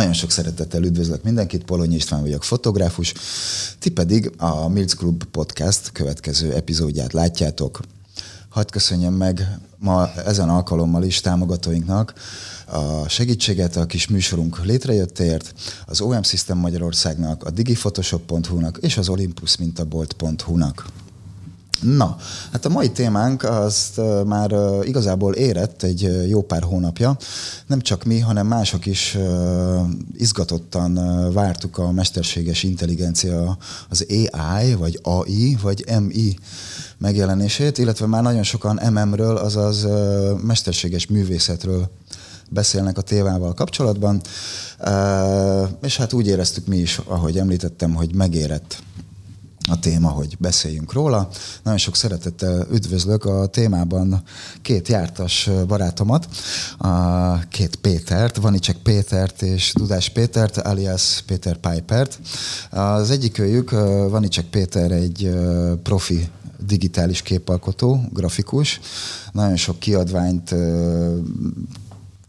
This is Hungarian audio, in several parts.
Nagyon sok szeretettel üdvözlök mindenkit, Polonyi István vagyok, fotográfus, ti pedig a MILC Club Podcast következő epizódját látjátok. Hadd köszönjem meg ma ezen alkalommal is támogatóinknak a segítséget a kis műsorunk létrejöttéért, az OM System Magyarországnak, a digiphotoshop.hu-nak és az olympusmintabolt.hu-nak. Na, hát a mai témánk azt már igazából érett egy jó pár hónapja. Nem csak mi, hanem mások is izgatottan vártuk a mesterséges intelligencia, az AI, vagy AI, vagy MI megjelenését, illetve már nagyon sokan MM-ről, azaz mesterséges művészetről beszélnek a tévával kapcsolatban, és hát úgy éreztük mi is, ahogy említettem, hogy megérett a téma, hogy beszéljünk róla. Nagyon sok szeretettel üdvözlök a témában két jártas barátomat, a két Pétert, Vanicsek Pétert és Dudás Pétert, alias Péter Pipert. Az egyikőjük, Vanicsek Péter, egy profi digitális képalkotó, grafikus. Nagyon sok kiadványt,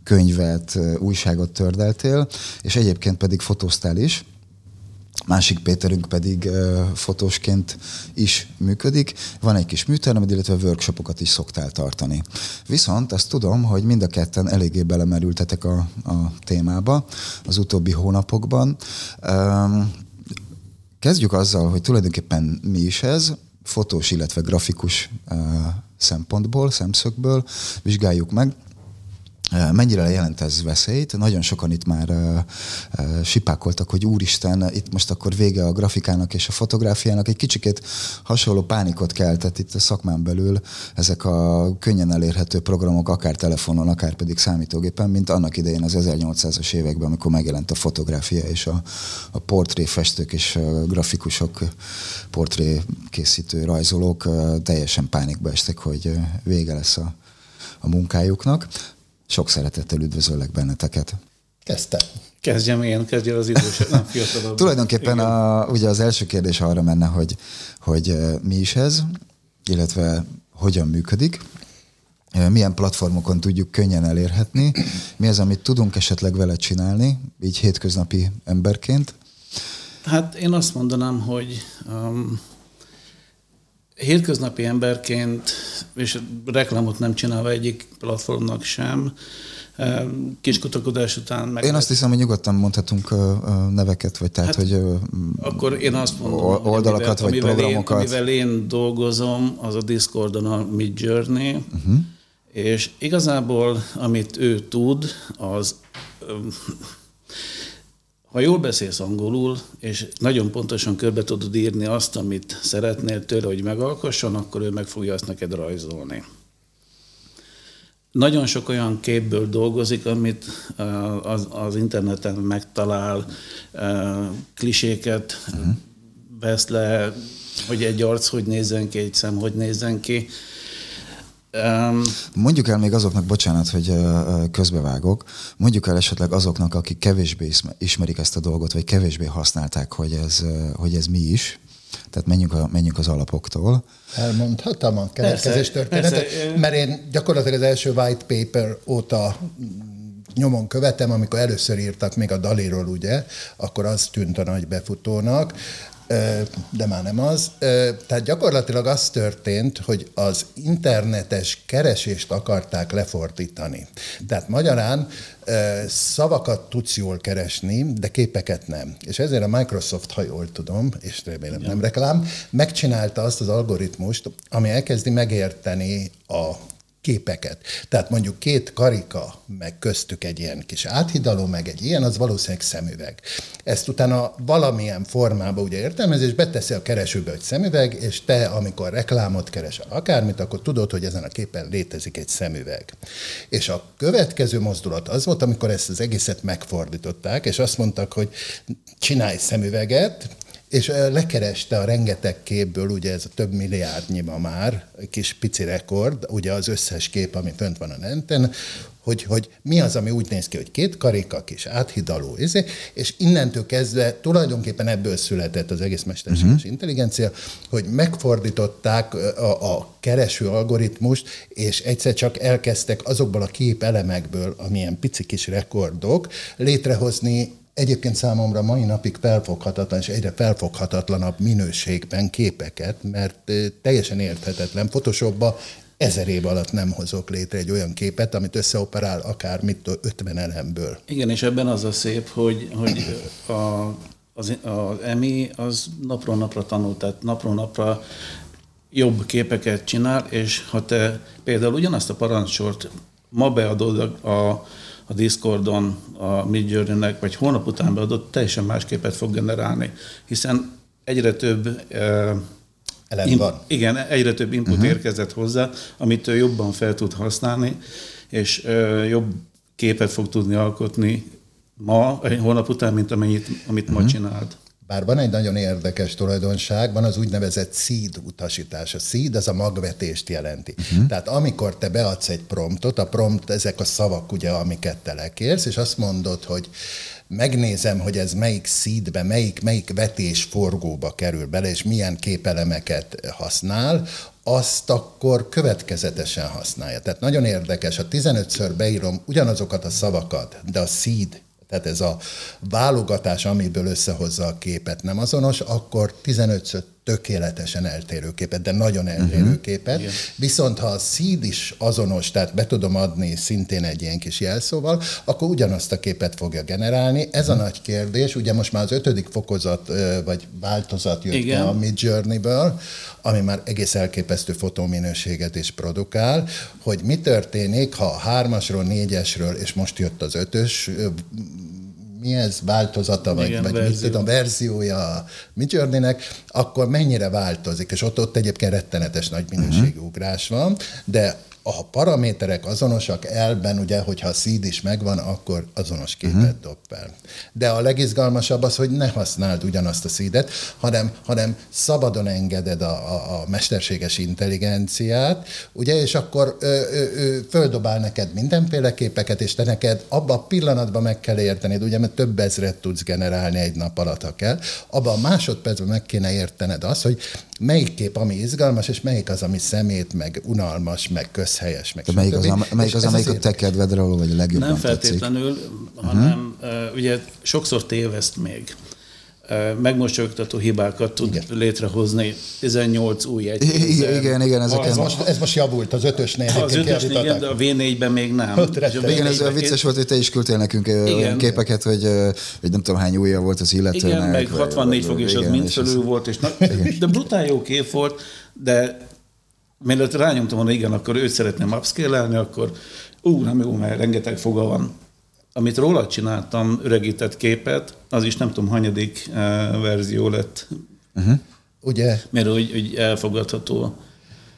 könyvet, újságot tördeltél, és egyébként pedig fotóztál is. Másik Péterünk pedig fotósként is működik. Van egy kis műtermed, illetve workshopokat is szoktál tartani. Viszont azt tudom, hogy mind a ketten eléggé belemerültetek a témába az utóbbi hónapokban. Kezdjük azzal, hogy tulajdonképpen mi is ez, fotós, illetve grafikus szempontból, szemszögből vizsgáljuk meg. Mennyire jelent ez veszélyt? Nagyon sokan itt már sipákoltak, hogy úristen, itt most akkor vége a grafikának és a fotográfiának. Egy kicsikét hasonló pánikot keltett itt a szakmán belül ezek a könnyen elérhető programok, akár telefonon, akár pedig számítógépen, mint annak idején az 1800-as években, amikor megjelent a fotográfia és a portréfestők és a grafikusok, portrékészítő rajzolók teljesen pánikba estek, hogy vége lesz a munkájuknak. Sok szeretettel üdvözöllek benneteket. Kezdjem én az idősebb, nem fiatalabb. Tulajdonképpen ugye az első kérdés arra menne, hogy mi is ez, illetve hogyan működik, milyen platformokon tudjuk könnyen elérhetni, mi az, amit tudunk esetleg vele csinálni, így hétköznapi emberként. Hát én azt mondanám, hogy hétköznapi emberként, és reklámot nem csinálva egyik platformnak sem, kis kutakodás után... Én azt hiszem, hogy nyugodtan mondhatunk neveket, vagy tehát, hát, hogy akkor én azt mondom, oldalakat, hogy amivel, vagy programokat. Amivel én dolgozom, az a Discordon a Midjourney, és igazából, amit ő tud, az... Ha jól beszélsz angolul, és nagyon pontosan körbe tudod írni azt, amit szeretnél tőle, hogy megalkosson, akkor ő meg fogja azt neked rajzolni. Nagyon sok olyan képből dolgozik, amit az interneten megtalál, kliséket vesz le, hogy egy arc hogy nézzen ki, egy szem hogy nézzen ki. Mondjuk el még azoknak, bocsánat, hogy közbevágok, mondjuk el esetleg azoknak, akik kevésbé ismerik ezt a dolgot, vagy kevésbé használták, hogy ez mi is. Tehát menjünk az alapoktól. Elmondhatom a keletkezés történetet, mert én gyakorlatilag az első white paper óta nyomon követem, amikor először írtak még a Daliról, ugye, akkor az tűnt a nagy befutónak, de már nem az. Tehát gyakorlatilag az történt, hogy az internetes keresést akarták lefordítani. Tehát magyarán szavakat tudsz jól keresni, de képeket nem. És ezért a Microsoft, ha jól tudom, és remélem nem reklám, megcsinálta azt az algoritmust, ami elkezdi megérteni a képeket. Tehát mondjuk két karika, meg köztük egy ilyen kis áthidaló, meg egy ilyen, az valószínűleg szemüveg. Ezt utána valamilyen formában ugye értelmez, és beteszi a keresőbe, hogy szemüveg, és te, amikor reklámot keresel akármit, akkor tudod, hogy ezen a képen létezik egy szemüveg. És a következő mozdulat az volt, amikor ezt az egészet megfordították, és azt mondtak, hogy csinálj szemüveget, és lekereste a rengeteg képből, ugye ez a több milliárdnyima már, kis pici rekord, ugye az összes kép, ami fönt van a neten, hogy mi az, ami úgy néz ki, hogy két karika, kis áthidaló, és innentől kezdve tulajdonképpen ebből született az egész mesterséges intelligencia, hogy megfordították a kereső algoritmust, és egyszer csak elkezdtek azokból a képelemekből, amilyen pici kis rekordok, létrehozni egyébként számomra mai napig felfoghatatlan és egyre felfoghatatlanabb minőségben képeket, mert teljesen érthetetlen. Photoshopba 1000 év alatt nem hozok létre egy olyan képet, amit összeoperál akár mit 50 elemből. Igen, és ebben az a szép, hogy az EMI az napról napra tanul, tehát napról napra jobb képeket csinál, és ha te például ugyanazt a parancsort ma beadod a Discordon, a Midjourney-nek, vagy holnap után beadod, teljesen más képet fog generálni, hiszen egyre több egyre több input érkezett hozzá, amit ő jobban fel tud használni, és jobb képet fog tudni alkotni ma, holnap után, mint amit ma csinált. Bár van egy nagyon érdekes tulajdonság, van az úgynevezett seed utasítás. A seed az a magvetést jelenti. Tehát amikor te beadsz egy promptot, a prompt ezek a szavak, ugye, amiket te lekérsz, és azt mondod, hogy megnézem, hogy ez melyik seedbe, melyik vetésforgóba kerül bele, és milyen képelemeket használ, azt akkor következetesen használja. Tehát nagyon érdekes, ha 15-ször beírom ugyanazokat a szavakat, de a seed, tehát ez a válogatás, amiből összehozza a képet, nem azonos, akkor 15-ször tökéletesen eltérő képet, de nagyon eltérő képet. Igen. Viszont ha a seed is azonos, tehát be tudom adni szintén egy ilyen kis jelszóval, akkor ugyanazt a képet fogja generálni. Ez a nagy kérdés, ugye most már az 5. fokozat vagy változat jött be a Midjourney-ből, ami már egész elképesztő fotóminőséget is produkál, hogy mi történik, ha a 3-asról, 4-esről, és most jött az 5-ös, mi ez változata, vagy verzió. Mit tudom, verziója a Midjourney-nek, akkor mennyire változik, és ott egyébként rettenetes nagy minőségű ugrás van, de a paraméterek azonosak elben, ugye, hogyha a seed is megvan, akkor azonos képet dob fel. De a legizgalmasabb az, hogy ne használd ugyanazt a seedet, hanem szabadon engeded a mesterséges intelligenciát, ugye, és akkor ő földobál neked mindenféle képeket, és te neked abban a pillanatban meg kell értened, ugye, mert több ezret tudsz generálni egy nap alatt, ha kell, abban a másodpercben meg kéne értened azt, hogy melyik kép, ami izgalmas, és melyik az, ami szemét, meg unalmas, meg közhelyes, meg melyik az, amelyik a te kedvedre való, vagy a legjobban tetszik? Nem feltétlenül, hanem ugye sokszor téveszt még. Megmosolyogtató hibákat tud létrehozni. 18 új egy. Igen. Ez most javult, az 5-ösnél. Az 5-ösnél, igen, de a V4-ben még nem. Igen, ez vicces volt, hogy te is küldtél nekünk képeket, hogy nem tudom hány újja volt az illetőnek. Igen, meg 64 fok, és az mind fölül volt. De brutál jó kép volt, de mielőtt rányomtam volna, igen, akkor őt szeretném upscale-elni, akkor nem jó, mert rengeteg foga van. Amit róla csináltam, öregített képet, az is nem tudom, hanyadik verzió lett. Ugye? Mert úgy elfogadható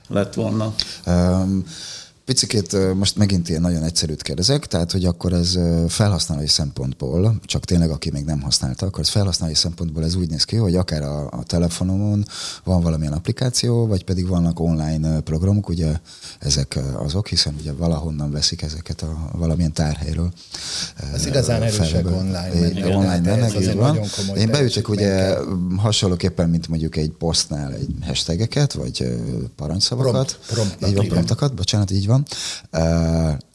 lett volna. Picikét most megint ilyen nagyon egyszerűt kérdezek, tehát hogy akkor ez felhasználói szempontból, csak tényleg aki még nem használta, akkor felhasználói szempontból ez úgy néz ki, hogy akár a telefonomon van valamilyen applikáció, vagy pedig vannak online programok, ugye ezek azok, hiszen ugye valahonnan veszik ezeket a valamilyen tárhelyről. Ez igazán erősebb online mennek, van. Én beütök ugye hasonlóképpen, mint mondjuk egy posztnál egy hashtageket, vagy parancsszavakat, promptokat, bocsánat, így van.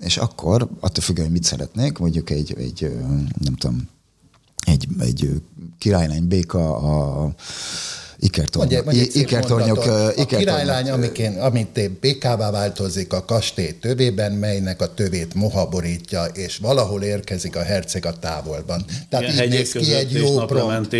És akkor attól függően, hogy mit szeretnék, mondjuk egy királylány béka a ikertornyok. A királylány, amit békává változik a kastély tövében, melynek a tövét moha borítja, és valahol érkezik a herceg a távolban. Tehát igen, így néz ki egy jó prompt.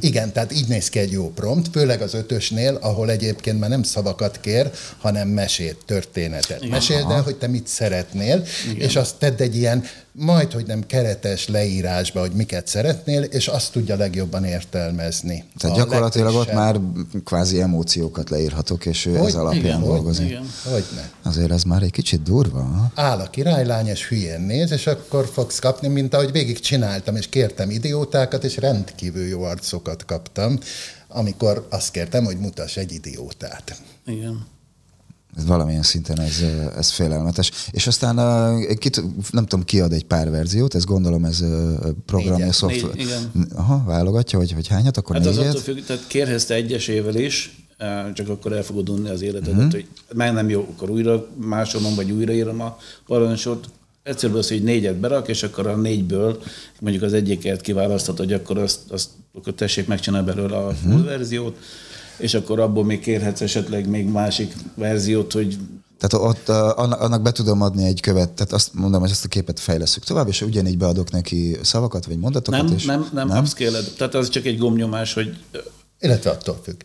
Igen, tehát így néz ki egy jó prompt, főleg az 5-ösnél, ahol egyébként már nem szavakat kér, hanem mesét, történetet. Meséld el, hogy te mit szeretnél, és azt tedd egy ilyen majdhogy nem keretes leírásba, hogy miket szeretnél, és azt tudja legjobban értelmezni. Tehát gyakorlatilag ott már kvázi emóciókat leírhatok, és ő ez alapján dolgozik. Azért ez már egy kicsit durva. Áll a királylány, és hülyén néz, és akkor fogsz kapni, mint ahogy végig csináltam, és kértem idiótákat, és rendkívül jó arcokat kaptam, amikor azt kértem, hogy mutass egy idiótát. Igen. Valamilyen szinten ez félelmetes. És aztán nem tudom, kiad egy pár verziót, ezt gondolom ez programja, szoftver. Válogatja, hogy hányat, akkor hát négyet. Az attól függ, tehát kérhetsz te egyesével is, csak akkor el fogod unni az életedet, hogy meg nem jó, akkor újra másolom, vagy újraírom a parancsot. Egyszerűbb az, hogy négyet berak, és akkor a négyből mondjuk az egyiket kiválaszthat, hogy akkor azt akkor tessék megcsinálni belőle a full verziót, és akkor abból még kérhetsz esetleg még másik verziót, hogy... Tehát ott annak be tudom adni egy követ, tehát azt mondom, hogy ezt a képet fejleszünk tovább, és ugyanígy beadok neki szavakat, vagy mondatokat? Nem, upscale-ed. Tehát az csak egy gombnyomás, hogy... Illetve attól függ.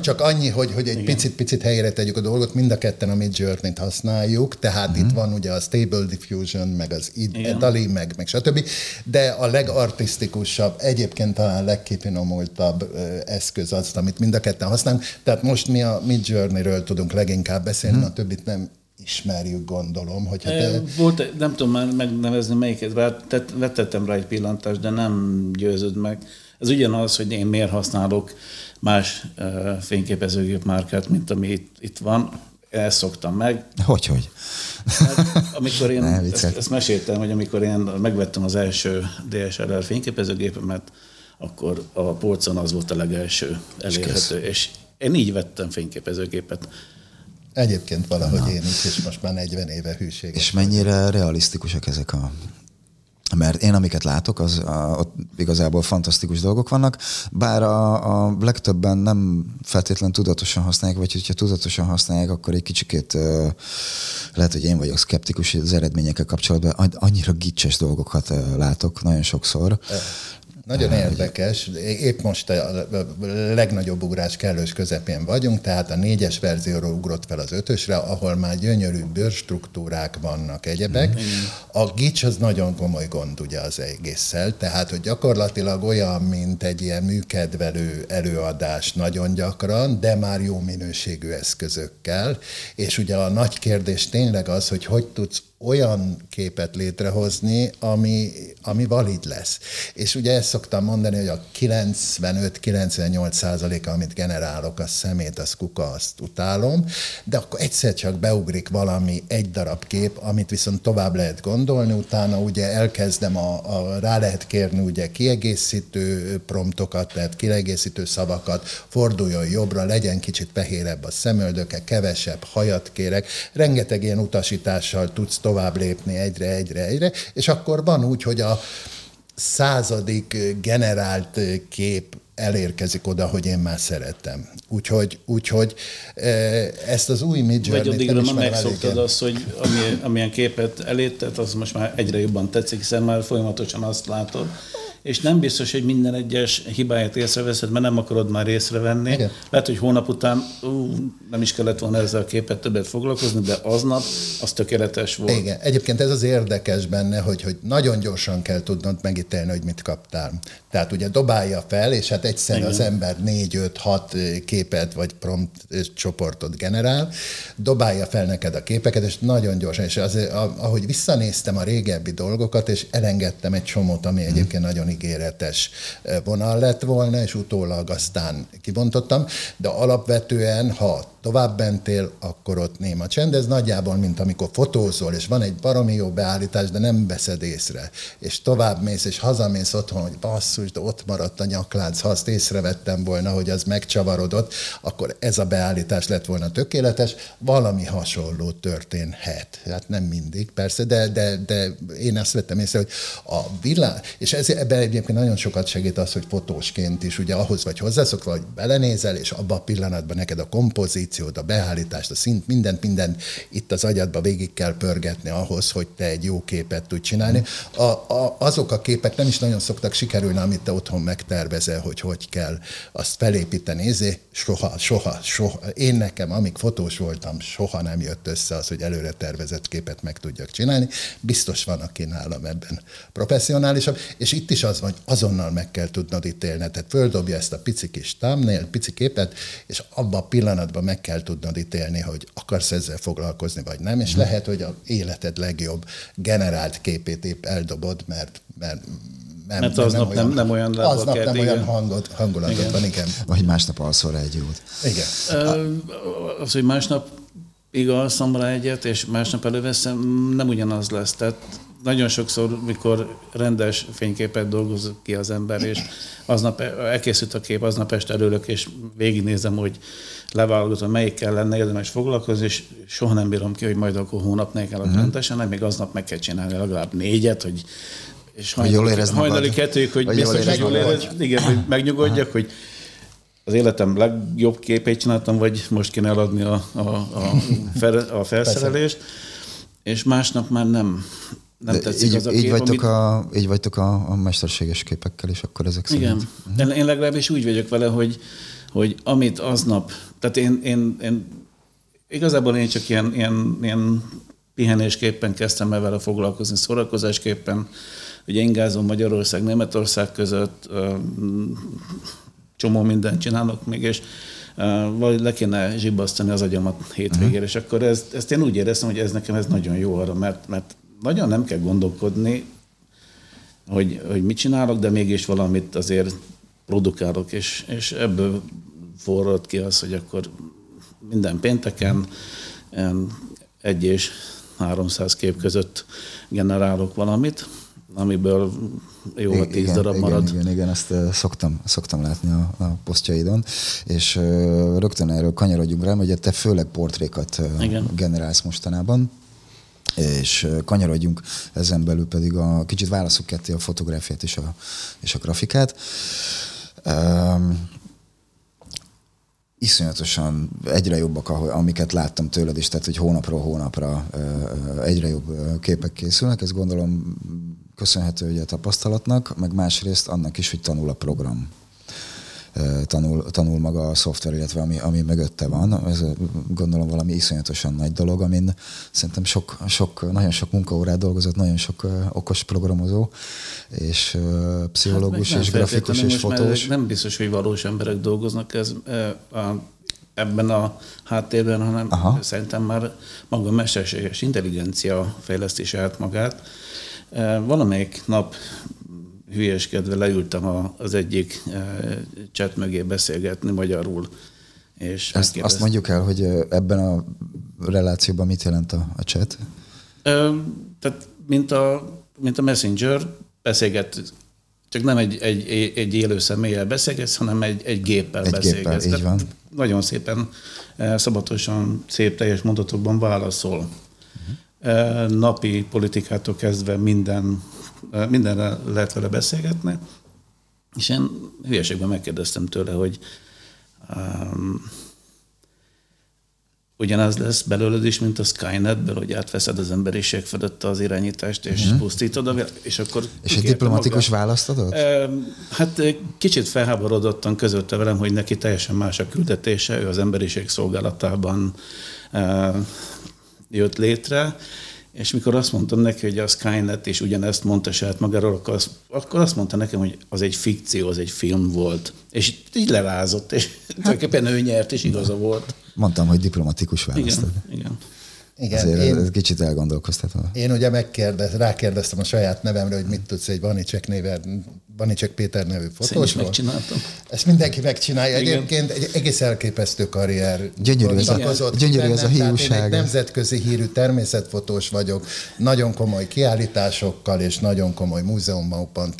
Csak annyi, hogy egy picit helyre tegyük a dolgot, mind a ketten a Midjourney-t használjuk, tehát itt van ugye a Stable Diffusion, meg az DALL-E, meg stb. De a legartisztikusabb, egyébként talán legkifinomultabb eszköz az, amit mind a ketten használunk. Tehát most mi a Midjourney-ről tudunk leginkább beszélni, a többit nem ismerjük, gondolom. Hogyha volt, nem tudom már megnevezni melyiket, vetettem rá egy pillantást, de nem győzöd meg. Ez ugyanaz, hogy én miért használok más fényképezőgép márkát, mint ami itt van. Elszoktam meg. Hogyhogy? Hát, amikor én ezt meséltem, hogy amikor én megvettem az első DSLR fényképezőgépemet, akkor a polcon az volt a legelső elérhető. És én így vettem fényképezőgépet. Egyébként valahogy én is, és most már 40 éve hűséges. És mennyire realisztikusak ezek a... Mert én, amiket látok, ott igazából fantasztikus dolgok vannak, bár a legtöbben nem feltétlen tudatosan használják, vagy hogyha tudatosan használják, akkor egy kicsikét lehet, hogy én vagyok szkeptikus az eredményekkel kapcsolatban, annyira gicses dolgokat látok nagyon sokszor. Nagyon érdekes. Épp most a legnagyobb ugrás kellős közepén vagyunk, tehát a 4-es verzióról ugrott fel az 5-ösre, ahol már gyönyörű bőrstruktúrák vannak, egyebek. A gics az nagyon komoly gond ugye az egésszel, tehát hogy gyakorlatilag olyan, mint egy ilyen műkedvelő előadás nagyon gyakran, de már jó minőségű eszközökkel. És ugye a nagy kérdés tényleg az, hogy tudsz olyan képet létrehozni, ami valid lesz. És ugye ezt szoktam mondani, hogy a 95-98%-a, amit generálok, a szemét, az kuka, azt utálom, de akkor egyszer csak beugrik valami egy darab kép, amit viszont tovább lehet gondolni, utána ugye elkezdem, rá lehet kérni ugye kiegészítő promptokat, tehát kiegészítő szavakat, forduljon jobbra, legyen kicsit fehérebb a szemöldöke, kevesebb hajat kérek, rengeteg ilyen utasítással tudsz tovább lépni egyre, és akkor van úgy, hogy a 100. generált kép elérkezik oda, hogy én már szerettem. Úgyhogy ezt az új Midjourney-t... Vagy addigra már megszoktad azt, hogy amilyen képet elétett, az most már egyre jobban tetszik, hiszen már folyamatosan azt látod. És nem biztos, hogy minden egyes hibáját észreveszed, mert nem akarod már észrevenni. Igen. Lehet, hogy hónap után nem is kellett volna ezzel a képet többet foglalkozni, de aznap az tökéletes volt. Igen. Egyébként ez az érdekes benne, hogy nagyon gyorsan kell tudnod megítélni, hogy mit kaptál. Tehát ugye dobálja fel, és hát egyszerűen az ember 4-5-6 képet vagy prompt csoportot generál, dobálja fel neked a képeket, és nagyon gyorsan. És ahogy visszanéztem a régebbi dolgokat, és elengedtem egy csomót, ami egyébként nagyon ígéretes vonal lett volna, és utólag aztán kibontottam, de alapvetően, ha tovább bentél, akkor ott néma csend. Ez nagyjából, mint amikor fotózol, és van egy baromi jó beállítás, de nem veszed észre. És tovább mész, és hazamész otthon, hogy basszus, de ott maradt a nyaklánc. Ha azt észrevettem volna, hogy az megcsavarodott, akkor ez a beállítás lett volna tökéletes. Valami hasonló történhet. Hát nem mindig, persze, de én azt vettem észre, hogy a világ, és ebben egyébként nagyon sokat segít az, hogy fotósként is, ugye ahhoz vagy hozzászokva, hogy belenézel, és abban a pillanatban neked a kompozíció, a beállítást, a szint, minden itt az agyadba végig kell pörgetni ahhoz, hogy te egy jó képet tudj csinálni. Azok a képek nem is nagyon szoktak sikerülni, amit te otthon megtervezel, hogy kell azt felépíteni. Soha. Én nekem, amíg fotós voltam, soha nem jött össze az, hogy előre tervezett képet meg tudjak csinálni. Biztos van, aki nálam ebben professzionálisabb, és itt is az van, hogy azonnal meg kell tudnod ítélni. Tehát földobja ezt a pici kis thumbnail, pici képet, és abban a pillanatban meg kell tudnod ítélni, hogy akarsz ezzel foglalkozni, vagy nem, és lehet, hogy az életed legjobb generált képét épp eldobod, mert mert aznap nem olyan hangulatot van, igen. Vagy másnap alszol rá egy jót. Igen. Az, hogy másnap alszom rá egyet, és másnap előveszem, nem ugyanaz lesz. Tehát nagyon sokszor, mikor rendes fényképet dolgoz ki az ember, és aznap elkészült a kép, aznap este előlök, és végignézem, hogy leválogatom, melyikkel lenne érdemes foglalkozni, és soha nem bírom ki, hogy majd akkor hónapnél kell rendesen, nem, még aznap meg kell csinálni legalább 4-et, hogy és hajnali 2-ig, hogy biztos, hogy jól érez, igen, hogy megnyugodjak, hogy az életem legjobb képét csináltam, vagy most kéne eladni a felszerelést, és másnap már nem tetszik így, az a kép. Így vagytok a mesterséges képekkel, és akkor ezek szerint. Igen. Én legalábbis úgy vagyok vele, hogy amit aznap, tehát én igazából én csak ilyen pihenésképpen kezdtem el vele foglalkozni, szórakozásképpen, ugye ingázom Magyarország, Németország között, csomó mindent csinálok még, és vagy le kéne zsibbasztani az agyamat hétvégére, és akkor ezt én úgy éreztem, hogy ez nekem nagyon jó arra, mert nagyon nem kell gondolkodni, hogy mit csinálok, de mégis valamit azért produkálok, és ebből forrad ki az, hogy akkor minden pénteken 1 és 300 kép között generálok valamit, amiből jó, ha 10 darab marad. Igen, ezt szoktam látni a posztjaidon, és rögtön erről kanyarodjunk rá, hogy te főleg portrékat generálsz mostanában, és kanyarodjunk ezen belül pedig kicsit válaszuk ketté a fotográfiát és a grafikát. Iszonyatosan egyre jobbak, amiket láttam tőled is, tehát hogy hónapról hónapra egyre jobb képek készülnek, ezt gondolom köszönhető ugye a tapasztalatnak, meg másrészt annak is, hogy tanul a program. Tanul maga a szoftver, illetve ami mögötte van. Ez gondolom valami iszonyatosan nagy dolog, amin szerintem nagyon sok munkaórát dolgozott, nagyon sok okos programozó, és pszichológus, és grafikus, és fotós. Nem biztos, hogy valós emberek dolgoznak ebben a háttérben, hanem szerintem már maga a mesterséges intelligencia fejlesztése át magát. Valamelyik nap hülyeskedve leültem az egyik chat mögé beszélgetni magyarul. És azt mondjuk el, hogy ebben a relációban mit jelent a chat? Tehát mint a messenger beszélget, csak nem egy élő személlyel beszélgetsz, hanem egy géppel beszélgetsz. Géppel, így van. Nagyon szépen, szabatosan, szép teljes mondatokban válaszol. Napi politikától kezdve mindenre lehet vele beszélgetni, és én hülyeségben megkérdeztem tőle, hogy ugyanaz lesz belőled is, mint a Skynetből, hogy átveszed az emberiség fölött az irányítást, és pusztítod, és akkor... És egy diplomatikus választ adott? Hát kicsit felháborodottan közölte velem, hogy neki teljesen más a küldetése, ő az emberiség szolgálatában jött létre, és mikor azt mondtam neki, hogy a Skynet is ugyanezt mondta saját magáról, akkor azt mondta nekem, hogy az egy fikció, az egy film volt. És így lerázott, és tulajdonképpen ő nyert, és igaza volt. Mondtam, hogy diplomatikus választod. Igen. Azért ez kicsit elgondolkoztatom. Én ugye rákérdeztem a saját nevemre, hogy mit tudsz egy Vanicsek Péter nevű fotósról. Ezt megcsináltam. Ezt mindenki megcsinálja. Igen. Egyébként egy egész elképesztő karrier. Gyönyörű ez a hiúság. Én nemzetközi hírű természetfotós vagyok, nagyon komoly kiállításokkal és nagyon komoly múzeumokban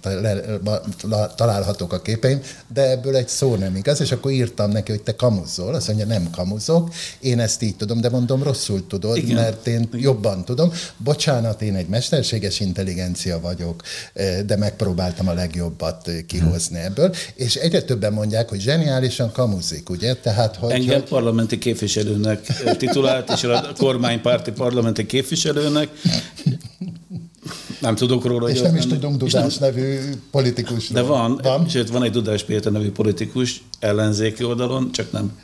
találhatók a képeim, de ebből egy szó nem igaz, és akkor írtam neki, hogy te kamuzzol. Azt mondja, nem kamuzok, én ezt így tudom, de mondom, rosszul tudod, mert én jobban tudom. Bocsánat, én egy mesterséges intelligencia vagyok, de megpróbáltam a legjobbat kihozni ebből, és egyre többen mondják, hogy zseniálisan kamuzik, ugye? Tehát, engem parlamenti képviselőnek titulált, és a kormánypárti parlamenti képviselőnek. Nem tudok róla, és nem is tudunk Dudás nevű politikusról. De van, sőt van egy Dudás Péter nevű politikus ellenzéki oldalon, csak nem.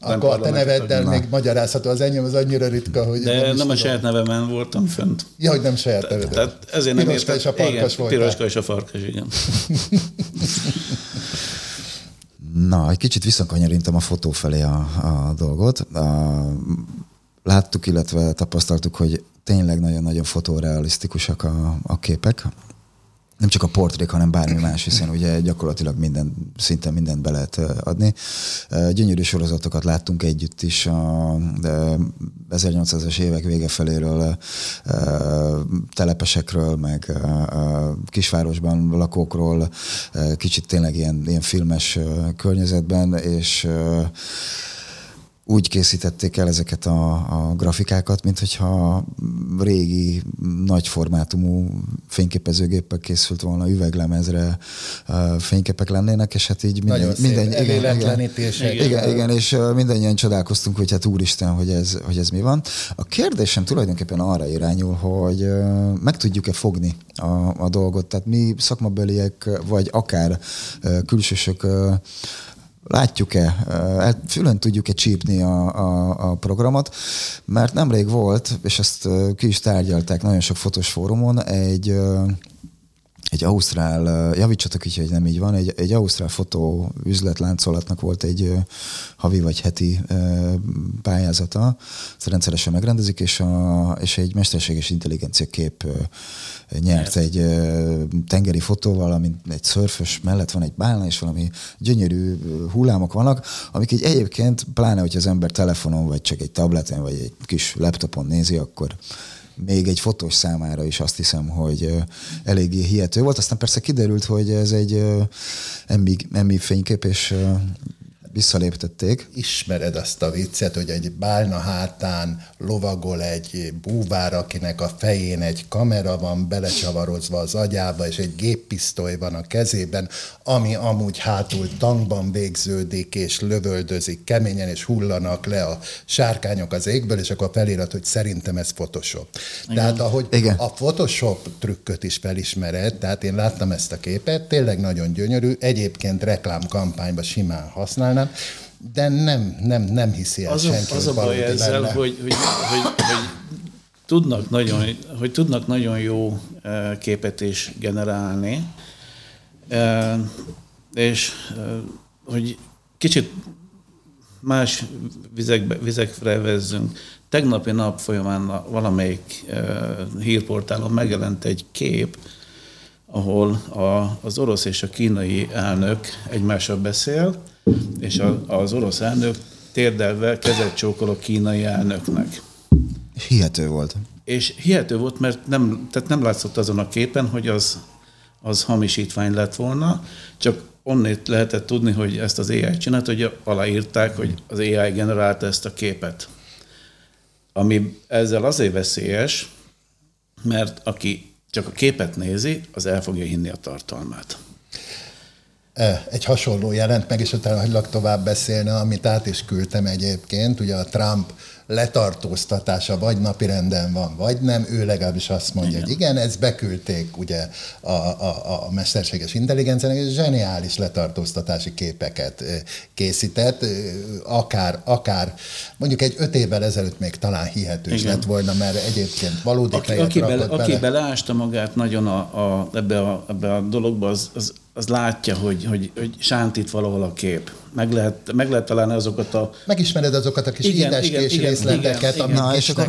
Akkor a te neveddel még magyarázható, az enyém az annyira ritka, hogy... De nem a saját nevemen voltam fönt. Ja, hogy nem saját nevemen. Tehát ezért nem értem. Piroska és a farkas, igen. Na, egy kicsit visszakanyarintam a fotó felé a dolgot. Láttuk, illetve tapasztaltuk, hogy tényleg nagyon-nagyon fotorealisztikusak a képek. nem csak a portrék, hanem bármi más, hiszen ugye gyakorlatilag szinte mindent be lehet adni. Gyönyörű sorozatokat láttunk együtt is a 1800-as évek vége feléről, telepesekről, meg kisvárosban lakókról, kicsit tényleg ilyen filmes környezetben, és úgy készítették el ezeket a grafikákat, mint hogyha régi, nagyformátumú fényképezőgéppel készült volna, üveglemezre fényképek lennének, és hát így minden igen, és mindannyian csodálkoztunk, hogy hát úristen, hogy ez mi van. A kérdésem tulajdonképpen arra irányul, hogy meg tudjuk-e fogni a dolgot, tehát mi szakmabeliek, vagy akár külsősök látjuk-e, fülön tudjuk-e csípni a programot, mert nemrég volt, és ezt ki is tárgyalták nagyon sok fotós fórumon, egy ausztrál, javítsatok így, hogy nem így van, egy ausztrál fotó üzletláncolatnak volt egy havi vagy heti pályázata, ezt rendszeresen megrendezik, és egy mesterséges intelligencia kép nyert egy tengeri fotóval, amint egy szörfös mellett van egy bálna, és valami gyönyörű hullámok vannak, amik így egyébként, pláne, hogyha az ember telefonon, vagy csak egy tableten, vagy egy kis laptopon nézi, akkor még egy fotós számára is azt hiszem, hogy eléggé hihető volt. Aztán persze kiderült, hogy ez egy MI fénykép, és visszaléptették. Ismered azt a viccet, hogy egy bálna hátán lovagol egy búvár, akinek a fején egy kamera van belecsavarozva az agyába, és egy géppisztoly van a kezében, ami amúgy hátul tankban végződik, és lövöldözik keményen, és hullanak le a sárkányok az égből, és akkor felirat, hogy szerintem ez Photoshop. Igen. Tehát ahogy a Photoshop trükköt is felismered, tehát én láttam ezt a képet, tényleg nagyon gyönyörű, egyébként reklámkampányban simán használnám, de nem hiszi el senki. Az a baj ezzel, hogy tudnak nagyon jó képet is generálni, és hogy kicsit más vizekre vezzünk. Tegnapi nap folyamán valamelyik hírportálon megjelent egy kép, ahol az orosz és a kínai elnök egymással beszél, és az orosz elnök térdelve kezet csókol a kínai elnöknek. És hihető volt. Mert nem látszott azon a képen, hogy az hamisítvány lett volna, csak onnét lehetett tudni, hogy ezt az AI csinált, hogy aláírták, hogy az AI generálta ezt a képet. Ami ezzel azért veszélyes, mert aki csak a képet nézi, az el fogja hinni a tartalmát. Egy hasonló jelent meg, és utána hagylak tovább beszélni, amit át is küldtem egyébként. Ugye a Trump letartóztatása vagy napirenden van, vagy nem. Ő legalábbis azt mondja, hogy igen, ezt beküldték ugye a mesterséges intelligenciának, és zseniális letartóztatási képeket készített. Akár mondjuk egy 5 évvel ezelőtt még talán hihető is lett volna, mert egyébként valódi fejet rakott bele. Aki beleásta magát nagyon ebbe a dologba, az látja, hogy sántít valahol a kép. Meg lehet találni azokat a... Megismered azokat a kis édeskés részleteket, amit és akkor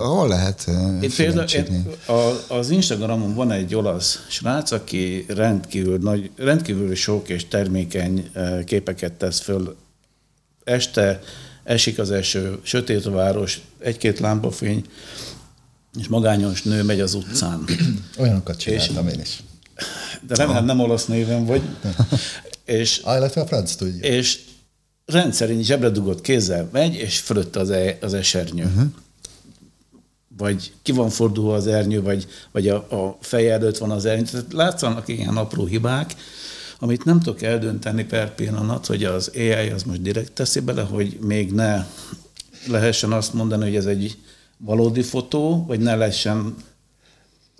hol lehet filmcsítni? Az Instagramon van egy olasz srác, aki rendkívül sok és termékeny képeket tesz föl. Este esik az eső, sötét a város, 1-2 lámpafény, és magányos nő megy az utcán. Olyanokat csináltam én is. De remélem nem olasz néven vagy. Illetve a franc tudja. És rendszerint zsebre dugott kézzel megy, és fölött az esernyő. Uh-huh. Vagy ki van fordulva az ernyő, vagy a feje előtt van az ernyő. Tehát látszanak ilyen apró hibák, amit nem tudok eldönteni per pillanat, hogy az AI az most direkt teszi bele, hogy még ne lehessen azt mondani, hogy ez egy valódi fotó, vagy ne lehessen...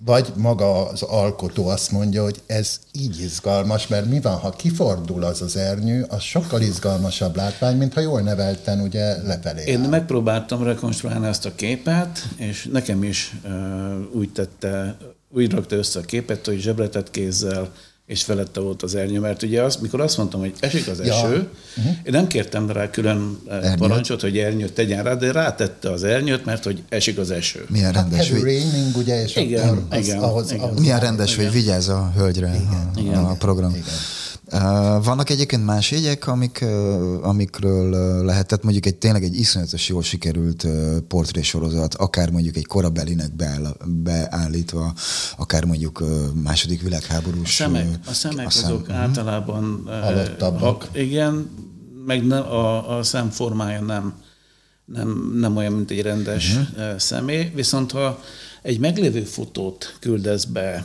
Vagy maga az alkotó azt mondja, hogy ez így izgalmas, mert mi van, ha kifordul az ernyő, az sokkal izgalmasabb látvány, mint ha jól nevelten ugye lefelé. Én megpróbáltam rekonstruálni ezt a képet, és nekem is úgy rakta össze a képet, hogy zsebretett kézzel és felette volt az ernyő, mert ugye az, mikor azt mondtam, hogy esik az eső, én nem kértem rá külön ernyőt. Parancsot, hogy ernyőt tegyen rá, de rátette az ernyőt, mert hogy esik az eső. Milyen rendes, hogy... raining, ugye, és igen, az, igen, ahhoz, igen. Ahhoz milyen rendes, hogy vigyázz a hölgyre, igen, a, igen, a program. Igen. Vannak egyébként más jegyek, amikről lehetett, mondjuk tényleg egy iszonyatos jól sikerült portrésorozat, akár mondjuk egy korabelinek beállítva, akár mondjuk második világháborús. A szemek azok általában halottabbak. Igen, meg nem, a szem formája nem olyan, mint egy rendes személy, viszont ha egy meglévő fotót küldesz be,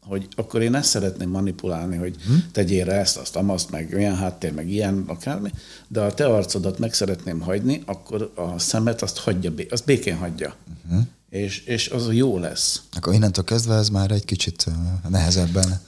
hogy akkor én ezt szeretném manipulálni, hogy tegyél rá ezt, azt, amazt, meg olyan háttér, meg ilyen, akármi, de a te arcodat meg szeretném hagyni, akkor a szemet azt hagyja, azt békén hagyja. És az jó lesz. Akkor innentől kezdve ez már egy kicsit nehezebben.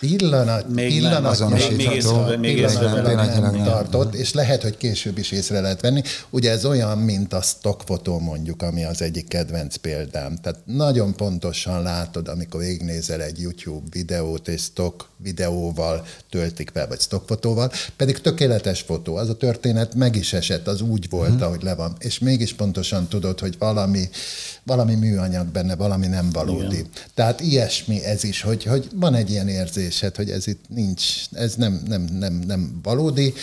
Pillanatnyilag tartott, és lehet, hogy később is észre lehet venni. Ugye ez olyan, mint a stockfotó mondjuk, ami az egyik kedvenc példám. Tehát nagyon pontosan látod, amikor végignézel egy YouTube videót, és stock videóval töltik fel, vagy stockfotóval, pedig tökéletes fotó. Az a történet meg is esett, az úgy volt, ahogy le van. És mégis pontosan tudod, hogy valami műanyag benne, valami nem valódi. Igen. Tehát ilyesmi ez is, hogy van egy ilyen érzés, hogy ez itt nincs, ez nem valódi,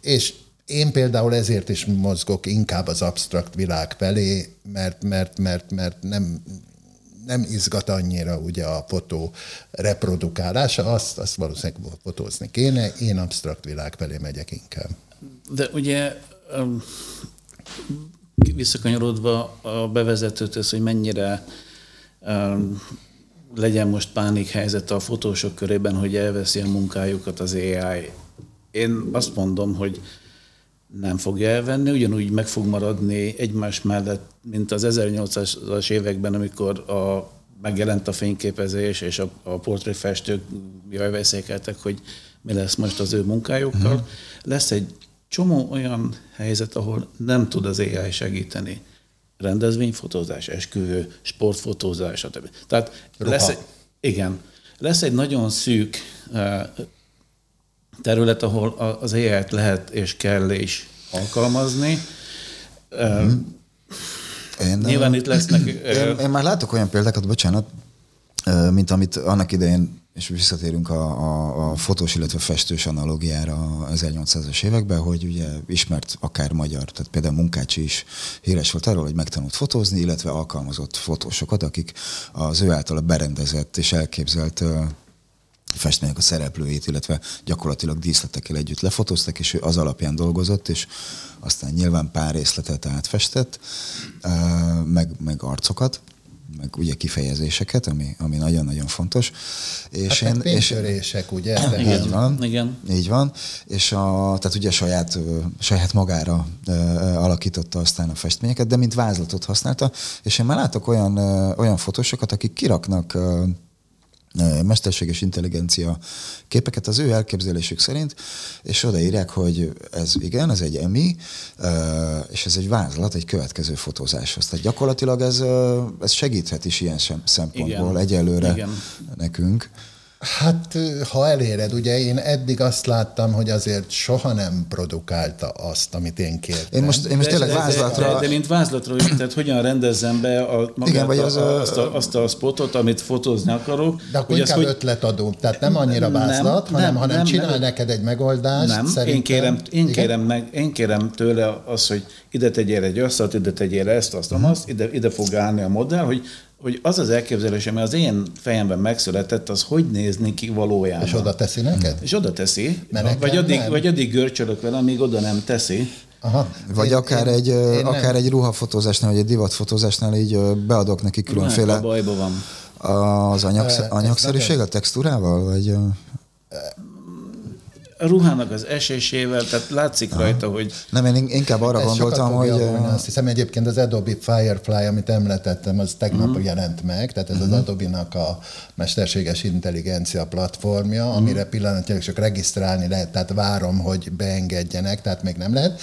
és én például ezért is mozgok inkább az absztrakt világ felé, mert nem izgat annyira ugye a fotó reprodukálása, azt valószínűleg fotózni kéne, én absztrakt világ felé megyek inkább. De ugye visszakanyarodva a bevezetőtől, hogy mennyire legyen most pánikhelyzet a fotósok körében, hogy elveszi a munkájukat az AI. Én azt mondom, hogy nem fogja elvenni, ugyanúgy meg fog maradni egymás mellett, mint az 1800-as években, amikor megjelent a fényképezés, és a portréfestők veszékeltek, hogy mi lesz most az ő munkájukkal. Lesz egy csomó olyan helyzet, ahol nem tud az AI segíteni. Rendezvényfotózás, esküvő, sportfotózás, stb. Tehát lesz egy nagyon szűk terület, ahol az AI-t lehet és kell is alkalmazni. Nyilván itt lesznek... Én már látok olyan példákat, bocsánat, mint amit annak idején, és visszatérünk a fotós, illetve festős analógiára az 1800-as években, hogy ugye ismert akár magyar, tehát például Munkácsi is híres volt arról, hogy megtanult fotózni, illetve alkalmazott fotósokat, akik az ő általa berendezett és elképzelt festmények a szereplőjét, illetve gyakorlatilag díszletekkel együtt lefotóztak, és ő az alapján dolgozott, és aztán nyilván pár részletet átfestett, meg arcokat, meg ugye kifejezéseket, ami nagyon-nagyon fontos. És hát péntörések, ugye? Igen. Így van. És tehát ugye saját magára alakította aztán a festményeket, de mint vázlatot használta, és én már látok olyan fotósokat, akik kiraknak mesterséges intelligencia képeket az ő elképzelésük szerint, és odaírják, hogy ez egy EMI, és ez egy vázlat egy következő fotózáshoz. Tehát gyakorlatilag ez segíthet is ilyen szempontból egyelőre nekünk. Hát, ha eléred, ugye én eddig azt láttam, hogy azért soha nem produkálta azt, amit én kértem. Én most tényleg vázlatra... De mint vázlatra, tehát hogyan rendezzem be azt a spotot, amit fotózni akarok. De akkor inkább ötletadó. Tehát nem annyira vázlat, hanem csinál neked egy megoldást. Nem, én kérem tőle azt, hogy ide tegyél egy összat, ide tegyél ezt, azt, azt, ide fog állni a modell, hogy az az elképzelés, ami az én fejemben megszületett, az hogy nézni ki valójában. És oda teszi neked? És oda teszi, vagy addig görcsölök vele, amíg oda nem teszi. Aha. Vagy akár egy ruhafotózásnál, vagy egy divatfotózásnál így beadok neki különféle... Hát, a bajban van. Az anyagszerűség a textúrával? Vagy... ruhának az esésével, tehát látszik rajta, hogy... Nem, én inkább arra gondoltam, hogy... Azt hiszem egyébként az Adobe Firefly, amit említettem, az tegnap jelent meg, tehát ez az Adobe-nak a mesterséges intelligencia platformja, amire pillanatnyilag csak regisztrálni lehet, tehát várom, hogy beengedjenek, tehát még nem lehet.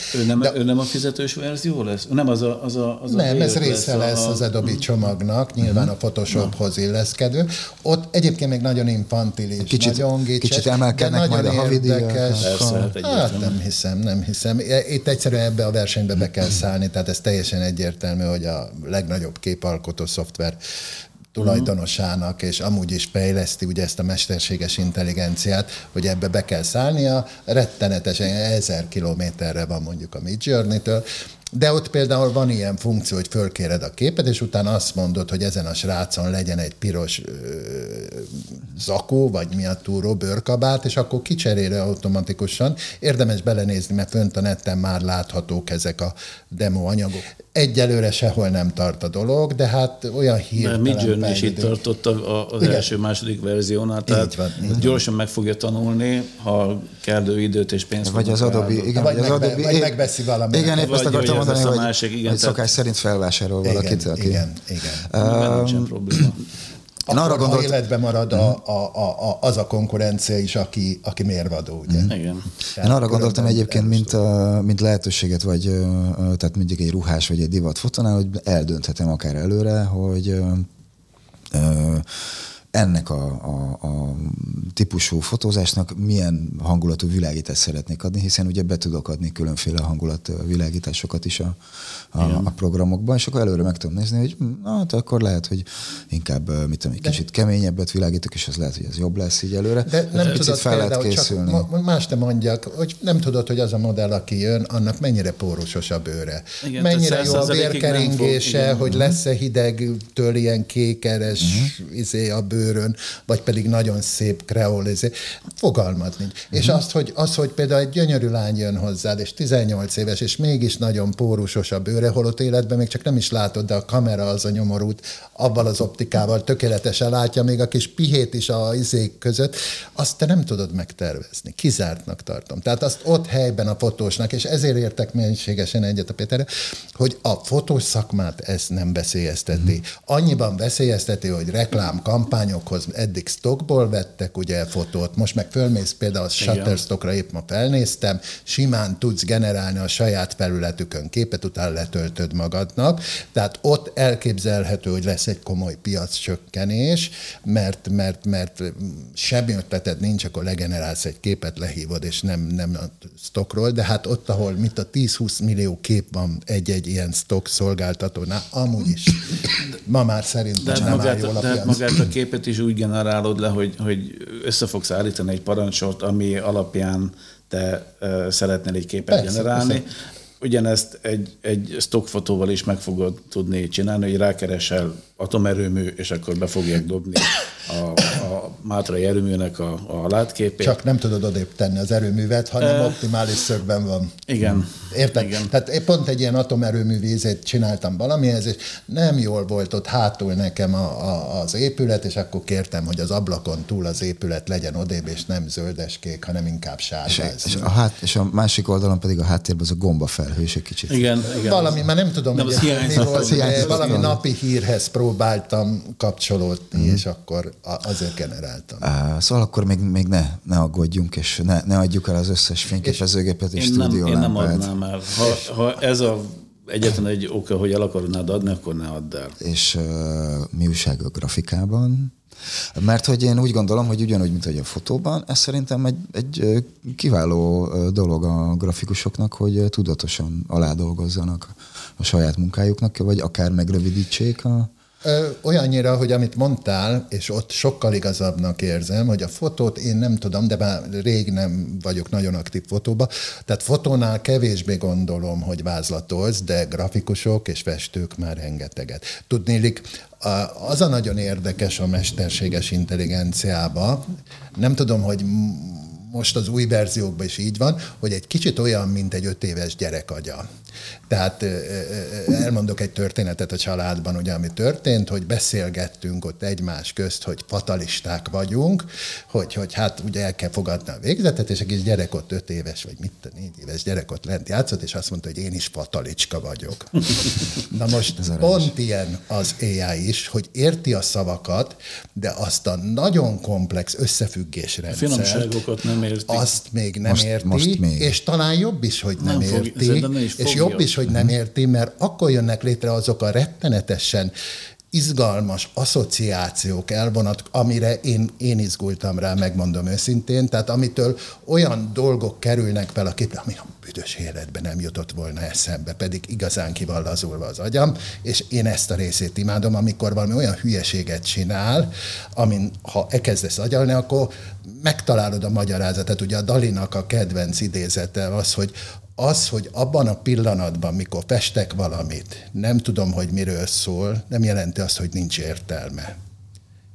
Ő nem a fizetős verzió lesz? Nem, nem, ez része lesz az Adobe csomagnak, nyilván a Photoshophoz illeszkedő. Ott egyébként még nagyon infantilis, nagyon gicses. Kicsit emelkednek majd a havidíjas. Hát nem hiszem. Itt egyszerűen ebbe a versenybe be kell szállni, tehát ez teljesen egyértelmű, hogy a legnagyobb képalkotó szoftver tulajdonosának, és amúgy is fejleszti ugye ezt a mesterséges intelligenciát, hogy ebbe be kell szállnia. Rettenetesen 1000 kilométerre van mondjuk a Midjourney-től, de ott például van ilyen funkció, hogy fölkéred a képet, és utána azt mondod, hogy ezen a srácon legyen egy piros zakó, vagy mi a túró, bőrkabát, és akkor kicserélő automatikusan. Érdemes belenézni, mert fönt a netten már láthatók ezek a demo anyagok. Egyelőre sehol nem tart a dolog, de hát olyan hirtelen... Mert Midjourney is itt tartott az első-második verziónál, tehát van, gyorsan meg fogja tanulni, ha kellő időt és pénzt... Vagy az Adobe... Vagy megbeszi valamit. Igen, épp ezt akartam mondani, hogy szokás szerint felvásárol valakit. Igen. Nincsen probléma. Akkor életben marad az a konkurencia is, aki mérvadó, ugye? Igen. Tehát én arra gondoltam egyébként, mint lehetőséget, vagy tehát mindig egy ruhás, vagy egy divat fotónál, hogy eldönthetem akár előre, hogy ennek a típusú fotózásnak milyen hangulatú világítást szeretnék adni, hiszen ugye be tudok adni különféle hangulatvilágításokat is a programokban, és akkor előre meg tudom nézni, hogy akkor lehet, hogy inkább kicsit keményebbet világítok, és az lehet, hogy ez jobb lesz így előre. De nem tudod például, csak más te mondjak, hogy nem tudod, hogy az a modell, aki jön, annak mennyire pórusos a bőre. Igen, mennyire jó a vérkeringése, hogy lesz-e hidegtől ilyen kékeres a bőr, vagy pedig nagyon szép kreolizé. Fogalmat nincs. És az, hogy például egy gyönyörű lány jön hozzád, és 18 éves, és mégis nagyon pórusos a bőre, holott életben még csak nem is látod, de a kamera az a nyomorút, abban az optikával tökéletesen látja, még a kis pihét is az izék között, azt te nem tudod megtervezni. Kizártnak tartom. Tehát azt ott helyben a fotósnak, és ezért értek mélységesen egyet a Péterre, hogy a fotós szakmát ez nem veszélyezteti. Annyiban veszélyezteti, hogy reklámkampány eddig stockból vettek ugye fotót, most meg fölmész például a Shutterstockra, épp ma felnéztem, simán tudsz generálni a saját felületükön képet, utána letöltöd magadnak, tehát ott elképzelhető, hogy lesz egy komoly piaccsökkenés, mert semmi ötleted nincs, akkor legenerálsz egy képet, lehívod, és nem a stockról, de hát ott, ahol mint a 10-20 millió kép van egy-egy ilyen stock szolgáltatónál, amúgy is. Ma már szerintem nem áll jól a piac. Magát a képet is úgy generálod le, hogy össze fogsz állítani egy parancsot, ami alapján te szeretnél egy képet generálni. Ugyanezt egy stockfotóval is meg fogod tudni csinálni, hogy rákeresel atomerőmű, és akkor be fogják dobni a mátrai erőműnek a látképét. Csak nem tudod odébb tenni az erőművet, hanem optimális szögben van. Igen. Érted? Igen. Tehát én pont egy ilyen atomerőmű vízét csináltam valamihez, és nem jól volt ott hátul nekem az épület, és akkor kértem, hogy az ablakon túl az épület legyen odébb, és nem zöldeskék, hanem inkább sárga. És a másik oldalon pedig a háttérben az a gombafelhő is egy kicsit. Igen. Valami, már nem tudom, hogy mi volt, valami napi hírhez próbáltam kapcsolódni, és akkor azért generáltam. Szóval akkor még ne aggódjunk, és ne adjuk el az összes fényképezőgépet és stúdiólámpát. Én nem adnám el. Ha ez egyetlen egy oka, hogy el akarnád adni, akkor ne add el. És mi újság a grafikában? Mert hogy én úgy gondolom, hogy ugyanúgy, mint hogy a fotóban, ez szerintem egy kiváló dolog a grafikusoknak, hogy tudatosan aládolgozzanak a saját munkájuknak, vagy akár megrövidítsék a... Olyannyira, hogy amit mondtál, és ott sokkal igazabbnak érzem, hogy a fotót én nem tudom, de már rég nem vagyok nagyon aktív fotóba, tehát fotónál kevésbé gondolom, hogy vázlatolsz, de grafikusok és festők már rengeteget. Tudnélik, az a nagyon érdekes a mesterséges intelligenciába, nem tudom, hogy most az új verziókban is így van, hogy egy kicsit olyan, mint egy 5 éves gyerek agya. Tehát elmondok egy történetet a családban, ugye, ami történt, hogy beszélgettünk ott egymás közt, hogy fatalisták vagyunk, hogy hát ugye el kell fogadni a végzetet, és egy kis gyerek ott 5 éves, vagy 4 éves gyerek ott lent játszott, és azt mondta, hogy én is fatalicska vagyok. Na most pont ilyen az AI is, hogy érti a szavakat, de azt a nagyon komplex összefüggésrendszert, a finomságokat nem érti. Azt még nem érti, és talán jobb is, hogy nem érti, és jobb is, hogy nem érti, mert akkor jönnek létre azok a rettenetesen izgalmas asszociációk amire én izgultam rá, megmondom őszintén, tehát amitől olyan dolgok kerülnek fel a képre, ami a büdös életben nem jutott volna eszembe, pedig igazán ki van lazulva az agyam, és én ezt a részét imádom, amikor valami olyan hülyeséget csinál, amin ha elkezdesz agyalni, akkor megtalálod a magyarázatot. Ugye a Dalinak a kedvenc idézete az, hogy abban a pillanatban, mikor festek valamit, nem tudom, hogy miről szól, nem jelenti azt, hogy nincs értelme.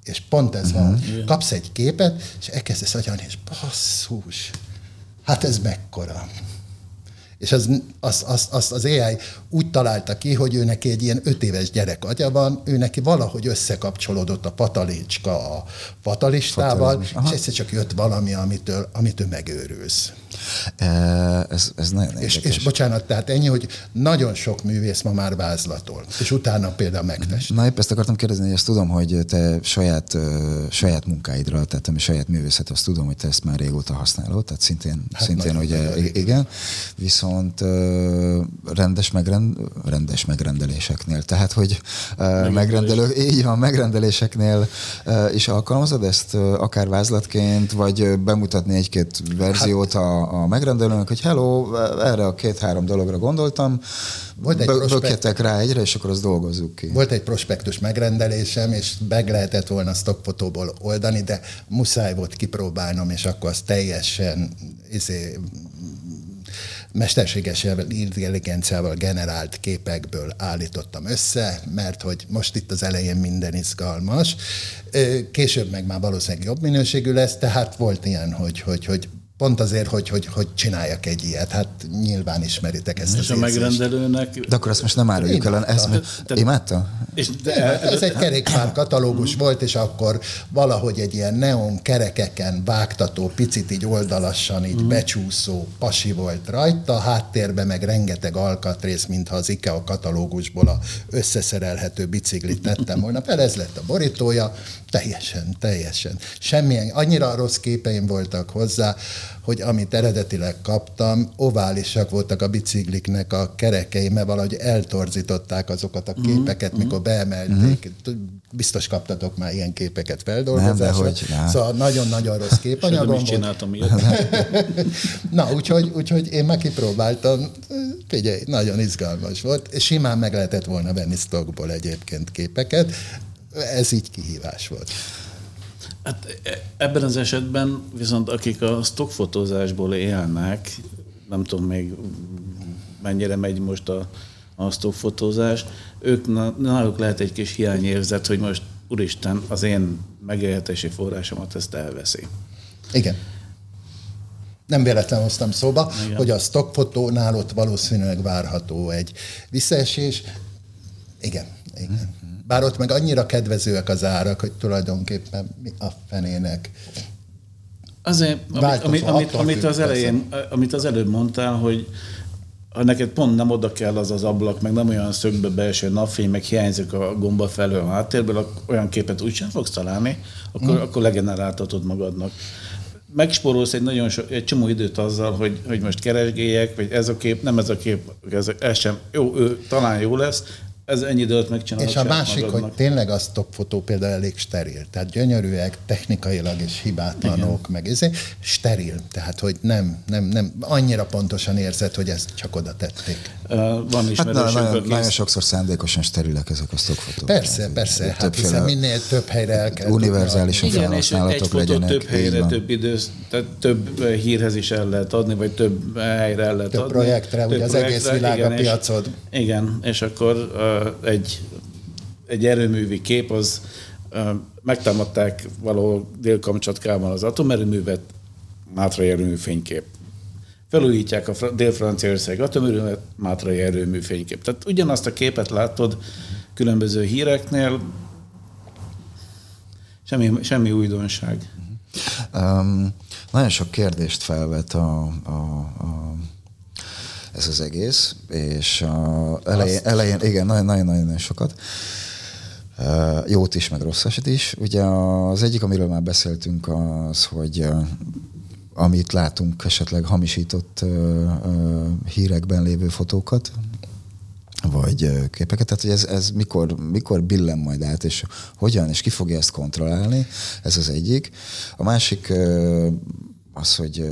És pont ez van. Kapsz egy képet, és elkezdesz agyalni, és basszus, hát ez mekkora. És az AI úgy találta ki, hogy ő neki egy ilyen 5 éves gyerek agya van, ő neki valahogy összekapcsolódott a patalicska a fatalistával, és egyszer csak jött valami, amitől megőrülsz. Ez nagyon érdekes. És bocsánat, tehát ennyi, hogy nagyon sok művész ma már vázlatol, és utána például megtest. Na épp ezt akartam kérdezni, hogy ezt tudom, hogy te saját munkáidra, tehát ami saját művészet, azt tudom, hogy te ezt már régóta használod, tehát szintén ugye, igen, viszont rendes megrendeléseknél, tehát hogy megrendeléseknél is alkalmazod ezt akár vázlatként, vagy bemutatni egy-két verziót a megrendelőnek, hogy hello, erre a 2-3 dologra gondoltam, bökjetek rá egyre, és akkor azt dolgozzuk ki. Volt egy prospektus megrendelésem, és meg lehetett volna stockfotóból oldani, de muszáj volt kipróbálnom, és akkor az teljesen mesterséges intelligenciával generált képekből állítottam össze, mert hogy most itt az elején minden izgalmas, később meg már valószínűleg jobb minőségű lesz, tehát volt ilyen, hogy pont azért, hogy csináljak egy ilyet. Hát nyilván ismeritek ezt az érzést. És a megrendelőnek... De akkor azt most nem áruljuk el. Imádta? Ez egy kerékpár katalógus volt, és akkor valahogy egy ilyen neon kerekeken vágtató, picit így oldalassan, így becsúszó pasi volt rajta, háttérben meg rengeteg alkatrész, mintha az IKEA katalógusból a összeszerelhető biciklit tettem volna. Fel ez lett a borítója, teljesen. Semmilyen, annyira rossz képeim voltak hozzá, hogy amit eredetileg kaptam, oválisak voltak a bicikliknek a kerekei, mert valahogy eltorzították azokat a képeket, mikor beemelték. Biztos kaptatok már ilyen képeket feldolgozásra. Szóval nagyon-nagyon rossz képanyagom volt. Csináltam ilyet. Na, úgyhogy én már kipróbáltam. Figyelj, nagyon izgalmas volt. Simán meg lehetett volna venni stockból egyébként képeket. Ez így kihívás volt. Hát ebben az esetben viszont akik a stockfotózásból élnek, nem tudom még mennyire megy most a stockfotózás, náluk lehet egy kis hiányérzet, hogy most úristen, az én megélhetési forrásomat ezt elveszi. Igen. Nem véletlenül hoztam szóba, igen, hogy a stockfotónál ott valószínűleg várható egy visszaesés. Igen. Bár ott meg annyira kedvezőek az árak, hogy tulajdonképpen mi a fenének. Azért, amit az előbb mondtál, hogy ha neked pont nem oda kell az ablak, meg nem olyan szögbe beeső napfény, meg hiányzik a gomba felől a háttérből, olyan képet úgysem fogsz találni, akkor legeneráltatod magadnak. Megspórolsz egy csomó időt azzal, hogy most keresgéljek, vagy ez a kép, ez sem, jó, talán jó lesz, ez ennyi időt megcsinálod. És a másik, magadnak, hogy tényleg a stockfotó például elég steril. Tehát gyönyörűek, technikailag is hibátlanok, meg steril. Tehát, hogy nem annyira pontosan érzed, hogy ezt csak oda tették. Van ismerősökből nagyon sokszor szándékosan sterilek ezek a stockfotók. Persze. Hát hiszen minél több helyre el kell. Univerzálisan felhasználatok legyenek. Egy fotó több helyre, több idősz, tehát több hírhez is el lehet adni, vagy több helyre el lehet adni. Több projektre, ugye az egész világ a piacod. Igen, és akkor egy erőművi kép, az megtámadták valahol Dél-Kamcsatkában az atomerőművet, mátraerőmű fénykép. Felújítják a Dél-Franciaország atomerőművet, mátraerőmű fénykép. Tehát ugyanazt a képet látod különböző híreknél, semmi újdonság. Nagyon sok kérdést felvet ez az egész, és elején igen, nagyon sokat. Jót is, meg rosszat is. Ugye az egyik, amiről már beszéltünk, az, hogy amit látunk esetleg hamisított hírekben lévő fotókat, vagy képeket, tehát hogy ez mikor billen majd át, és hogyan, és ki fogja ezt kontrollálni, ez az egyik. A másik az, hogy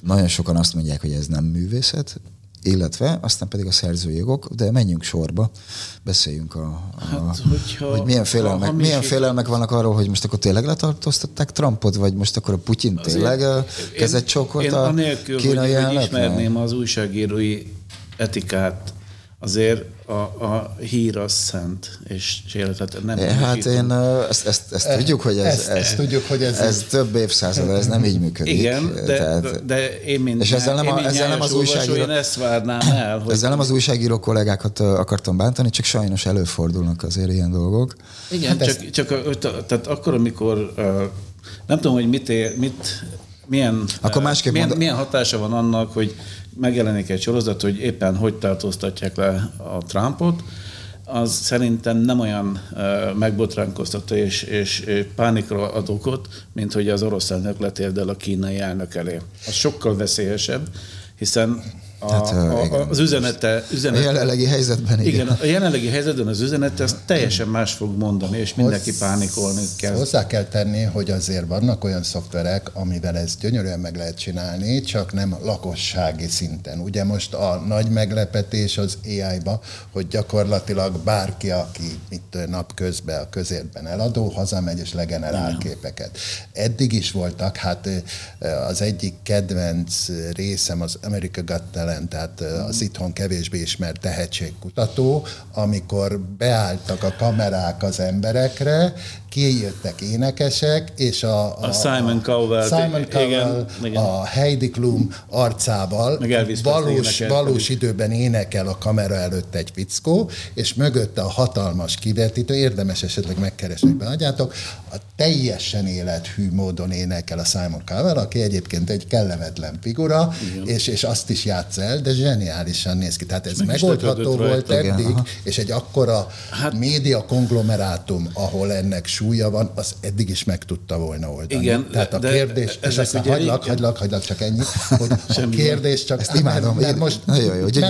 nagyon sokan azt mondják, hogy ez nem művészet, illetve aztán pedig a szerzői jogok, de menjünk sorba, beszéljünk hogy milyen félelmek vannak arról, hogy most akkor tényleg letartóztatták Trumpot, vagy most akkor a Putyin tényleg kezet csókolt a kínai állatnál? Hogy ismerném az újságírói etikát, azért a hír az szent, és életet nem... Hát én ezt tudjuk, hogy ez több évszázadra, ez nem így működik. Igen, de én minden... És ezzel nem az újságíró... Én ezt várnám el, hogy... Ezzel nem az újságíró kollégákat akartam bántani, csak sajnos előfordulnak azért ilyen dolgok. Igen, hát tehát akkor, amikor... Nem tudom, hogy milyen hatása van annak, hogy megjelenik egy sorozat, hogy éppen hogy tartóztatják le a Trumpot, az szerintem nem olyan megbotránkoztató és pánikra ad okot, mint hogy az orosz elnök letérdel a kínai elnök elé. Az sokkal veszélyesebb, hiszen az üzenete... A jelenlegi helyzetben az üzenete az teljesen más fog mondani, és mindenki pánikolni kell. Hozzá kell tenni, hogy azért vannak olyan szoftverek, amivel ezt gyönyörűen meg lehet csinálni, csak nem lakossági szinten. Ugye most a nagy meglepetés az AI-ba, hogy gyakorlatilag bárki, aki itt napközben a közértben eladó, hazamegy és legenerál képeket. Eddig is voltak, hát az egyik kedvenc részem az America's Got Talent, tehát az itthon kevésbé ismert tehetségkutató, amikor beálltak a kamerák az emberekre, kijöttek énekesek, és a Simon Cowell, igen. A Heidi Klum arcával valós időben énekel a kamera előtt egy fickó, és mögötte a hatalmas kivetítő, érdemes esetleg megkeresni, hogy beadjátok, a teljesen élethű módon énekel a Simon Cowell, aki egyébként egy kellemetlen figura, és azt is játsz el, de zseniálisan néz ki. Tehát ez megoldható volt eddig, és egy akkora média konglomerátum, ahol ennek súlya van, az eddig is meg tudta volna oldani. Igen, tehát a kérdés, és aztán hagylak, csak ennyi, hogy a kérdés csak... Ezt imádom. Mert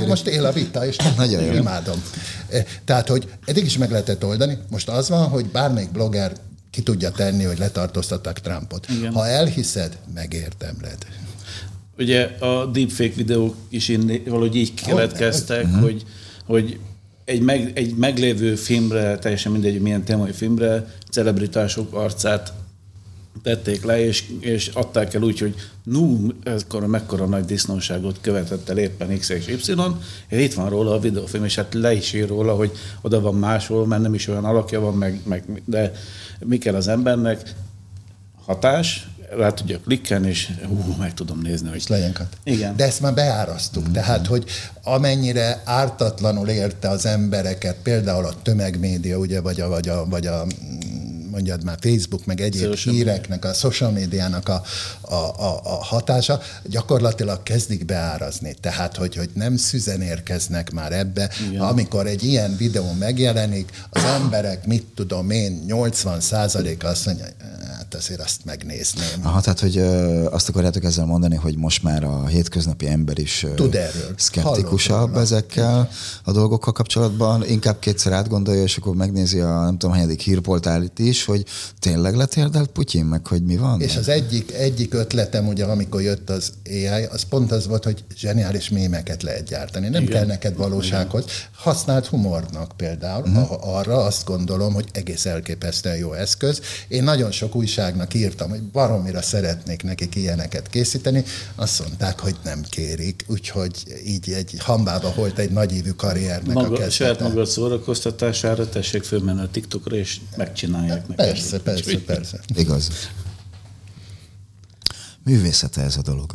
most él a vita, és nagyon imádom. Tehát, hogy eddig is meg lehetett oldani, most az van, hogy bármelyik blogger ki tudja tenni, hogy letartóztatták Trumpot. Igen. Ha elhiszed, megérdemled. Ugye a deepfake videók is valahogy így keletkeztek, hogy egy meglévő filmre, teljesen mindegy, milyen témai filmre, celebritások arcát tették le, és adták el úgy, hogy mekkora nagy disznóságot követett el éppen X és Y, és itt van róla a videófilm, és hát le is ír róla, hogy oda van máshol, mert nem is olyan alakja van, de mi kell az embernek? Hatás, rá tudjak klikkelni, és meg tudom nézni, hogy... Igen. De ezt már beárasztuk. Tehát, hogy amennyire ártatlanul érte az embereket, például a tömegmédia, ugye, vagy a mondjad már Facebook, meg egyéb social híreknek, media. A social médiának a hatása, gyakorlatilag kezdik beárazni. Tehát, hogy nem szüzen érkeznek már ebbe. Igen. Amikor egy ilyen videó megjelenik, az emberek, mit tudom én, 80%-a azt mondja, hát azért azt megnézném. Aha, tehát, hogy azt akarjátok ezzel mondani, hogy most már a hétköznapi ember is szkeptikusabb ezekkel a dolgokkal kapcsolatban, inkább kétszer átgondolja, és akkor megnézi a nem tudom hányadik hírportálit is, hogy tényleg letérdelt Putyin, meg hogy mi van. És az egyik ötletem, ugye, amikor jött az AI, az pont az volt, hogy zseniális mémeket lehet gyártani. Nem kell neked valósághoz. Használt humornak például. Arra azt gondolom, hogy egész elképesztően jó eszköz. Én nagyon sok újságnak írtam, hogy baromira szeretnék nekik ilyeneket készíteni. Azt mondták, hogy nem kérik. Úgyhogy így egy hambába volt egy nagyívű karriernek a kezdete. Saját maga szórakoztatására tessék fölmenni a TikTokra, és megcsinálják. Persze. Igaz. művészete ez a dolog?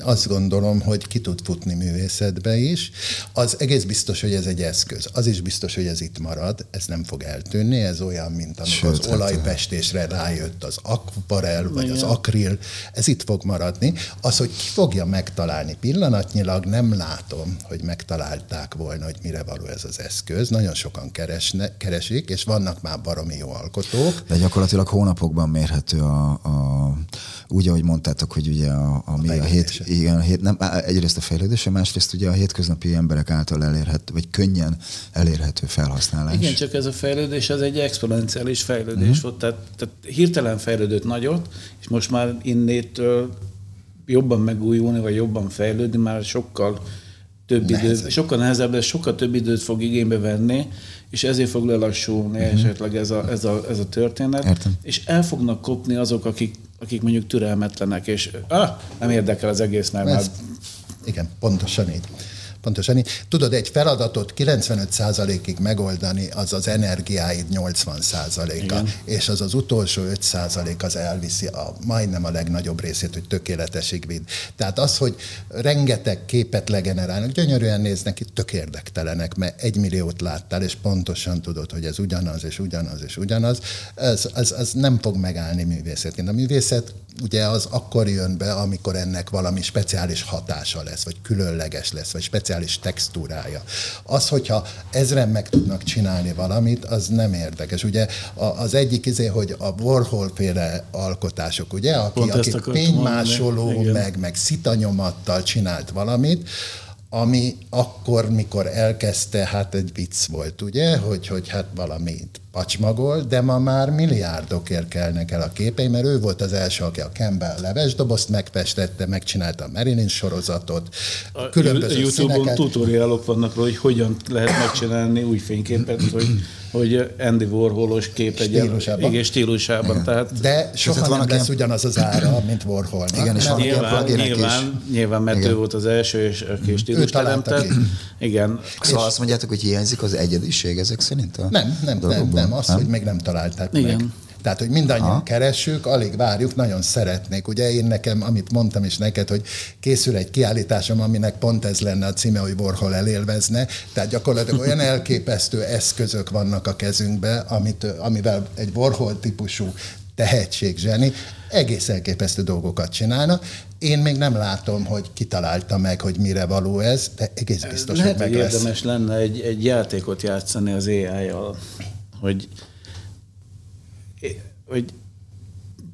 Azt gondolom, hogy ki tud futni művészetbe is. Az egész biztos, hogy ez egy eszköz. Az is biztos, hogy ez itt marad, ez nem fog eltűnni, ez olyan, mint amikor sőt, az olajfestésre rájött az akvarell, vagy az akril, ez itt fog maradni. Az, hogy ki fogja megtalálni pillanatnyilag, nem látom, hogy megtalálták volna, hogy mire való ez az eszköz. Nagyon sokan keresik, és vannak már baromi jó alkotók. De gyakorlatilag hónapokban mérhető úgy, ahogy mondtátok, hogy ugye egyrészt a fejlődése, másrészt ugye a hétköznapi emberek által elérhető, vagy könnyen elérhető felhasználás. Igen, csak ez a fejlődés az egy exponenciális fejlődés volt, tehát hirtelen fejlődött nagyot, és most már innétől jobban megújulni, vagy jobban fejlődni, már sokkal több időt, sokkal nehezebb, de sokkal több időt fog igénybe venni, és ezért fog lelassulni esetleg ez a történet. Értem. És el fognak kopni azok, akik mondjuk türelmetlenek, és nem érdekel az egésznek. Igen, pontosan így. Tudod, egy feladatot 95%-ig megoldani, az az energiáid 80%-a, és az utolsó 5% az elviszi majdnem a legnagyobb részét, hogy tökéletesig vidd. Tehát az, hogy rengeteg képet legenerálnak, gyönyörűen néznek ki, tök érdektelenek, mert 1 milliót láttál, és pontosan tudod, hogy ez ugyanaz, ez nem fog megállni művészetként. A művészet ugye az akkor jön be, amikor ennek valami speciális hatása lesz, vagy különleges lesz, vagy speciális textúrája. Az, hogyha ezren meg tudnak csinálni valamit, az nem érdekes. Ugye az egyik hogy a Warhol-féle alkotások, ugye, aki fénymásoló, meg szitanyomattal csinált valamit, ami akkor, mikor elkezdte, hát egy vicc volt, ugye, hogy hát valamit pacsmagol, de ma már milliárdokért kelnek el a képei, mert ő volt az első, aki a Campbell levesdobozt megfestette, megcsinálta a Marilyn sorozatot, különböző a YouTube-on színeket. Tutoriálok vannak róla, hogy hogyan lehet megcsinálni új fényképet, hogy Andy Warholos kép legyen stílusában. Tehát de soha nem lesz ugyanaz az ára, mint Warholnak. Igen, és nyilván mert ő volt az első, és aki stílus teremtett. Igen. Szóval azt mondjátok, hogy hiányzik az egyediség ezek szerint? Nem, hogy még nem találták meg. Tehát, hogy mindannyian keressük, alig várjuk, nagyon szeretnék. Ugye én nekem, amit mondtam is neked, hogy készül egy kiállításom, aminek pont ez lenne a címe, hogy Warhol elélvezne. Tehát gyakorlatilag olyan elképesztő eszközök vannak a kezünkben, amivel egy Warhol típusú tehetség, zseni, egész elképesztő dolgokat csinálnak. Én még nem látom, hogy kitalálta meg, hogy mire való ez, de egész biztos, hogy meg lesz. Érdemes lenne egy játékot játszani az AI-jal, hogy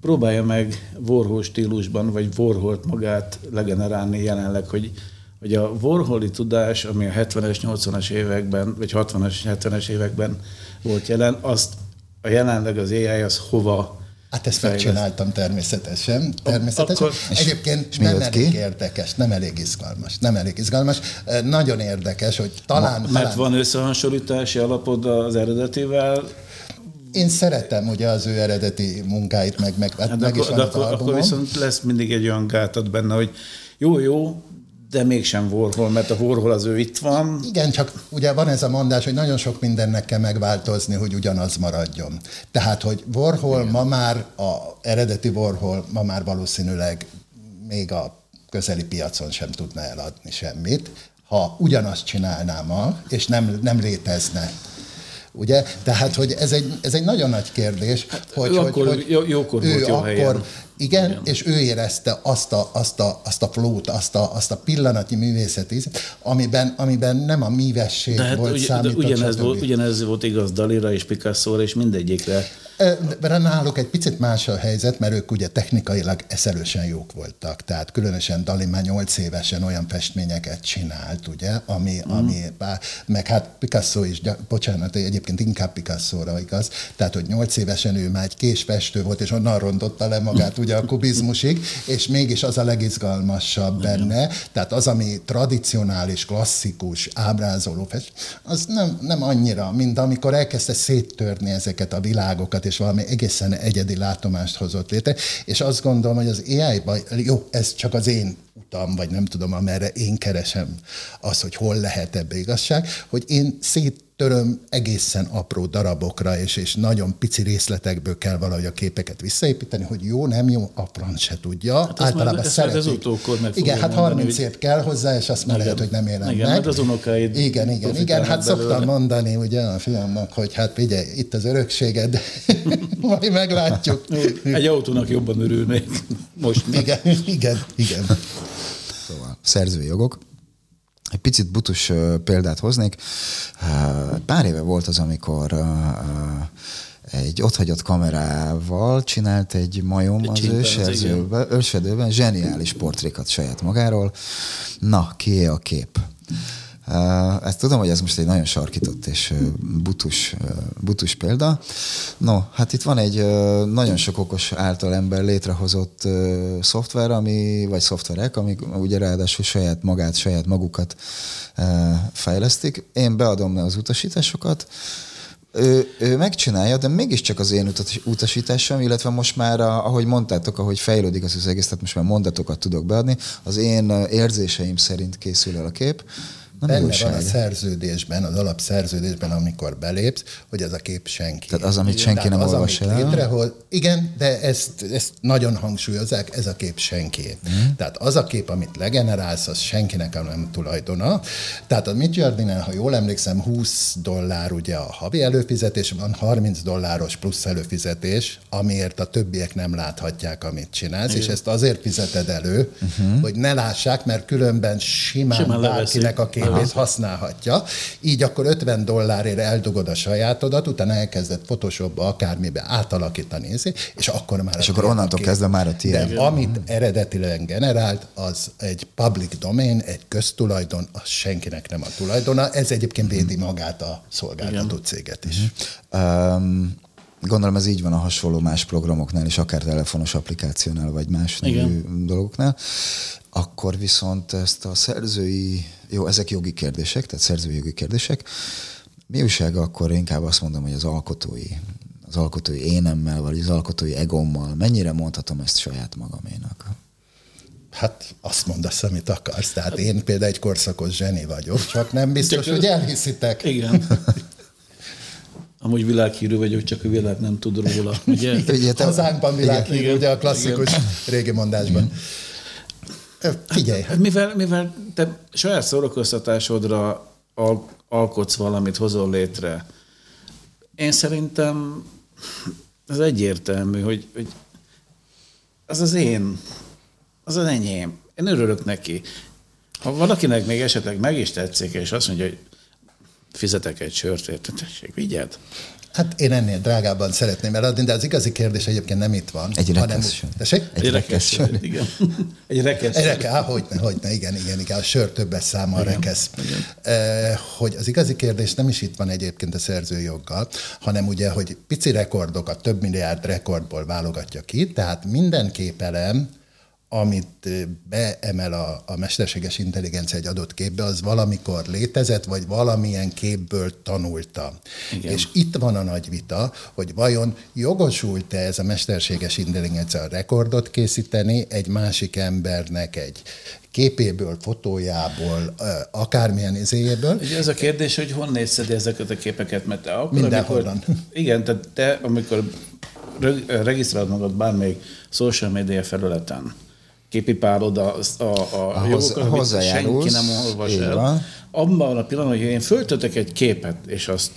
próbálja meg Warhol stílusban, vagy Warholt magát legenerálni jelenleg, hogy a Warholi tudás, ami a 70-es, 80-es években, vagy 60-es, 70-es években volt jelen, azt a jelenleg az AI az hova. Hát ezt megcsináltam természetesen. Egyébként nem elég érdekes, nem elég izgalmas. Nagyon érdekes, hogy talán... van összehasonlítási alapod az eredetivel? Én szeretem ugye az ő eredeti munkáit, meg is van az albumon. Akkor viszont lesz mindig egy olyan gátad benne, hogy jó, de mégsem Warhol, mert a Warhol az ő itt van. Igen, csak ugye van ez a mondás, hogy nagyon sok mindennek kell megváltozni, hogy ugyanaz maradjon. Tehát, hogy Warhol ma már, eredeti Warhol ma már valószínűleg még a közeli piacon sem tudna eladni semmit, ha ugyanazt csinálná ma, és nem létezne. Ugye? Tehát, hogy ez egy nagyon nagy kérdés, hogy jókor volt jó helyen. Igen, és ő érezte azt a flót, azt a pillanatnyi művészeti, amiben nem a mívesség volt számított. De ugyanez volt igaz Dalira és Picasso-ra és mindegyikre. Náluk egy picit más a helyzet, mert ők ugye technikailag eszelősen jók voltak. Tehát különösen Dalí már 8 évesen olyan festményeket csinált, ugye, meg hát Picasso is, egyébként inkább Picasso-ra igaz, tehát hogy 8 évesen ő már egy késfestő volt, és onnan rontotta le magát ugye a kubizmusig, és mégis az a legizgalmasabb benne, tehát az, ami tradicionális, klasszikus, ábrázoló fest, az nem annyira, mint amikor elkezdte széttörni ezeket a világokat, és valami egészen egyedi látomást hozott létre, és azt gondolom, hogy az AI-ban, jó, ez csak az én utam, vagy nem tudom, amerre én keresem az, hogy hol lehet ebbe igazság, hogy én szét töröm egészen apró darabokra, és nagyon pici részletekből kell valahogy a képeket visszaépíteni, hogy jó, nem jó, apran se tudja. Hát általában szeretik. Igen, hát 30 év kell hozzá, és azt már lehet, hogy nem élem meg. Mert az unokáid. Igen, hát belőle. Szoktam mondani ugye a fiamnak, hogy hát figyelj, itt az örökséged, majd meglátjuk. Egy autónak jobban örülnék most. Igen. Szóval szerzői jogok. Egy picit butus példát hoznék. Pár éve volt az, amikor egy otthagyott kamerával csinált egy majom az ősedőben zseniális portrékat saját magáról. Na, kié a kép? Ezt tudom, hogy ez most egy nagyon sarkított és butus példa. No, hát itt van egy nagyon sok okos által ember létrehozott szoftver, vagy szoftverek, amik ugye ráadásul saját magukat fejlesztik. Én beadom az utasításokat, ő megcsinálja, de mégiscsak az én utasításom, illetve most már, ahogy mondtátok, ahogy fejlődik az egész, tehát most már mondatokat tudok beadni, az én érzéseim szerint készül el a kép. Benne van a szerződésben, az alapszerződésben, amikor belépsz, hogy ez a kép senki. Tehát az, amit senki nem olvas el. Igen, de ezt nagyon hangsúlyozzák, ez a kép senki. Hmm. Tehát az a kép, amit legenerálsz, az senkinek nem tulajdona. Tehát a Midjourneynál, ha jól emlékszem, $20 ugye a havi előfizetés, van $30 plusz előfizetés, amiért a többiek nem láthatják, amit csinálsz, és ezt azért fizeted elő, hogy ne lássák, mert különben simán bárkinek a kép használhatja, így akkor $50 eldugod a sajátodat, utána elkezded Photoshopba, akármibe átalakítani, és akkor már... És akkor onnantól kezdve már a tiéd. De amit eredetileg generált, az egy public domain, egy köztulajdon, az senkinek nem a tulajdona. Ez egyébként védi magát a szolgáltató céget is. Gondolom ez így van a hasonló más programoknál, és akár telefonos applikációnál, vagy más dolgoknál. Akkor viszont ezt a szerzői... Jó, ezek jogi kérdések, tehát szerzői jogi kérdések. Mi újsága akkor inkább azt mondom, hogy az alkotói énemmel, vagy az alkotói egommal, mennyire mondhatom ezt saját magaménak? Hát azt mondasz, amit akarsz. Tehát én például egy korszakos zseni vagyok, csak nem biztos, hogy elhiszitek. Igen. Amúgy világhírű vagyok, csak a világ nem tud róla. Ugye? Hazánkban világhírű, ugye a klasszikus régi mondásban. Figyelj. Hát, mivel te saját szórakoztatásodra alkotsz valamit, hozol létre, én szerintem ez egyértelmű, hogy az az én, az az enyém. Én örülök neki. Ha valakinek még esetleg meg is tetszik, és azt mondja, hogy fizetek egy sört, tessék, vigyed. Hát én ennél drágábban szeretném eladni, de az igazi kérdés egyébként nem itt van. Egy rekesz sör. Egy rekesz sör. Hogyne, igen. A sör többes száma a rekesz. Hogy az igazi kérdés nem is itt van egyébként a szerzőjoggal, hanem ugye, hogy pici rekordokat, több milliárd rekordból válogatja ki, tehát minden képelem, amit beemel a mesterséges intelligencia egy adott képbe, az valamikor létezett, vagy valamilyen képből tanulta. Igen. És itt van a nagy vita, hogy vajon jogosult-e ez a mesterséges intelligencia a rekordot készíteni egy másik embernek egy képéből, fotójából, akármilyen izéjéből. Ugye az a kérdés, hogy honnan szedi ezeket a képeket, mert te akkor, amikor regisztrálod magad bármelyik social media felületen, képipálod a jogokat, senki nem olvas el. Abban a pillanatban, hogy én föltöltök egy képet, és azt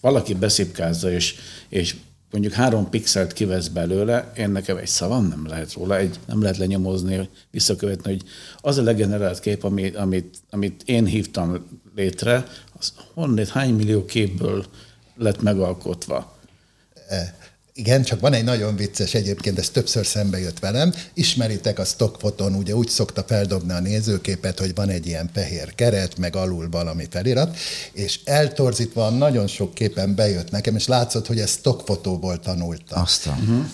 valaki beszipkázza, és mondjuk 3 pixelt kivesz belőle, én nekem egy szavam nem lehet róla, nem lehet lenyomozni, visszakövetni, hogy az a legenerált kép, amit én hívtam létre, az honnét hány millió képből lett megalkotva. Igen, csak van egy nagyon vicces, egyébként ez többször szembe jött velem. Ismeritek a stockfoton, ugye úgy szokta feldobni a nézőképet, hogy van egy ilyen fehér keret, meg alul valami felirat, és eltorzítva nagyon sok képen bejött nekem, és látszott, hogy ez stockfotóból tanultam.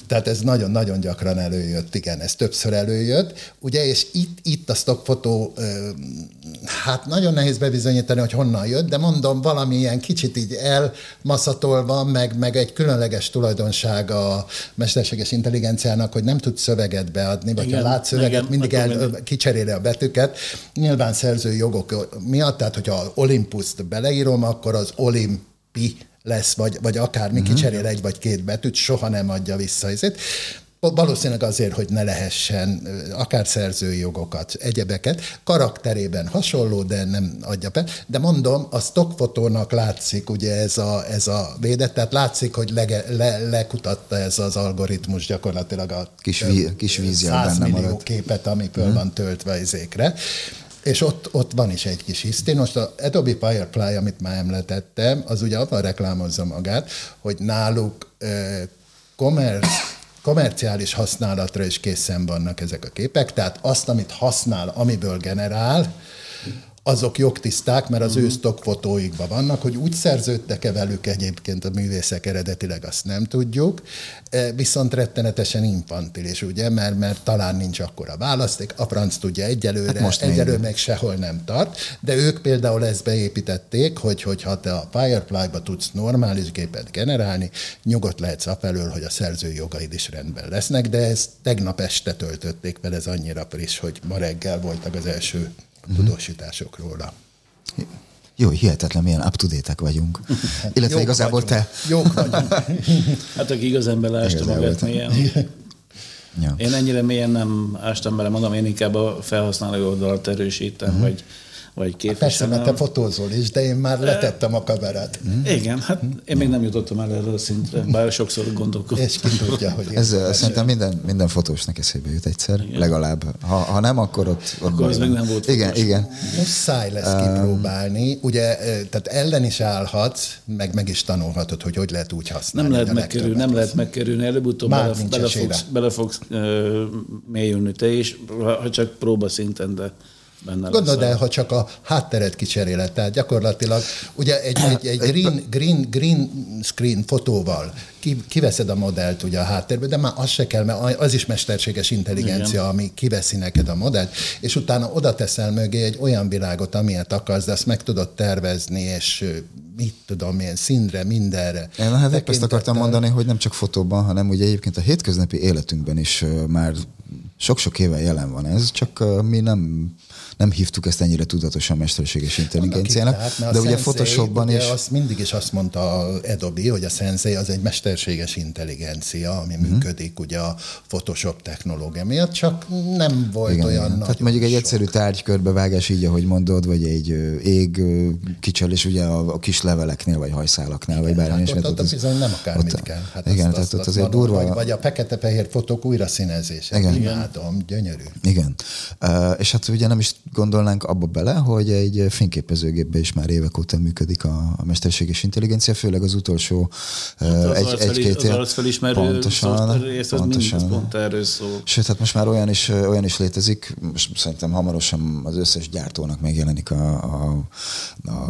Tehát ez nagyon-nagyon gyakran előjött, igen, ez többször előjött, ugye, és itt a stockfotó Hát nagyon nehéz bebizonyítani, hogy honnan jött, de mondom, valamilyen kicsit így elmaszatolva, meg egy különleges tulajdonság a mesterséges intelligenciának, hogy nem tud szöveget beadni, vagy igen, ha lát szöveget, igen, mindig kicseréli a betűket. Nyilván szerzői jogok miatt, tehát hogyha az Olympust beleírom, akkor az olimpi lesz, vagy akármi kicserél egy vagy két betűt, soha nem adja vissza ezért. Valószínűleg azért, hogy ne lehessen akár szerzői jogokat, egyebeket. Karakterében hasonló, de nem adja be. De mondom, a stockfotónak látszik ugye ez a védett, tehát látszik, hogy lekutatta ez az algoritmus gyakorlatilag a kis vízjel benne maradt képet, ami föl van töltve izékre. És ott van is egy kis hiszti. Most az Adobe Firefly, amit már említettem, az ugye abban reklámozza magát, hogy náluk komerciális használatra is készen vannak ezek a képek, tehát azt, amit használ, amiből generál, azok jogtiszták, mert az ő stockfotóikban vannak, hogy úgy szerződtek-e velük egyébként a művészek eredetileg, azt nem tudjuk, viszont rettenetesen infantilis, ugye, mert talán nincs akkora választék, a franc tudja egyelőre, hát egyelőre még sehol nem tart, de ők például ezt beépítették, hogy ha te a Firefly-ba tudsz normális gépet generálni, nyugodt lehetsz afelől, hogy a szerző jogaid is rendben lesznek, de ezt tegnap este töltötték fel, ez annyira friss, hogy ma reggel voltak az első tudósítások róla. Jó, hihetetlen, milyen up-to-date-ek vagyunk. Hát illetve igazából vagyunk. Te. Jók vagyunk. Hát aki igazán beleásta magát mélyen. Ja. Én ennyire mélyen nem ástam bele, mondom, én inkább a felhasználói oldalt erősítem, vagy képviselem. Persze, mert te fotózol is, de én már letettem a kamerát. Igen, hát én még nem jutottam el erre a szintre, bár sokszor gondolkodom. És ki tudja, hogy... Ez szerintem minden fotósnak eszébe jut egyszer, igen. Legalább. Ha nem, akkor ott akkor az meg nem volt fotós. Igen. Muszáj lesz kipróbálni. Ugye, tehát ellen is állhatsz, meg is tanulhatod, hogy lehet úgy használni. Nem lehet megkerülni. Előbb-utóbb belefogsz mélyülni te is, ha csak próbaszinten, de... Gondold el, ha csak a hátteret kicseréled, tehát gyakorlatilag ugye egy green screen fotóval kiveszed a modellt ugye a háttérből, de már az se kell, mert az is mesterséges intelligencia, igen. Ami kiveszi neked a modellt, és utána oda teszel mögé egy olyan világot, amilyet akarsz, de azt meg tudod tervezni, és mit tudom én, színre, mindenre. Én hát épp ezt akartam mondani, hogy nem csak fotóban, hanem ugye egyébként a hétköznapi életünkben is már sok-sok éve jelen van ez, csak mi nem hívtuk ezt ennyire tudatosan mesterséges intelligenciának. De ugye Photoshopban is... Azt mindig is azt mondta Adobe, hogy a Sensei az egy mesterséges intelligencia, ami működik ugye a Photoshop technológia miatt, csak nem volt olyan nagy. Tehát mondjuk egy egyszerű tárgykörbevágás, így ahogy mondod, vagy egy ég kicselés ugye a kis leveleknél, vagy hajszálaknál, vagy bármilyen is. Ott bizony nem akármit kell. Igen, tehát ott azért durva. Vagy a fekete-fehér fotók újraszínezése. Imádom, gyönyörű. Igen. És hát ugye nem is gondolnánk abba bele, hogy egy fényképezőgépben is már évek óta működik a mesterséges intelligencia, főleg az utolsó egy-két év. Az arcfelismerő szoftverrész, az mindez pont erről szól. Sőt, hát most már olyan is létezik, most szerintem hamarosan az összes gyártónak megjelenik a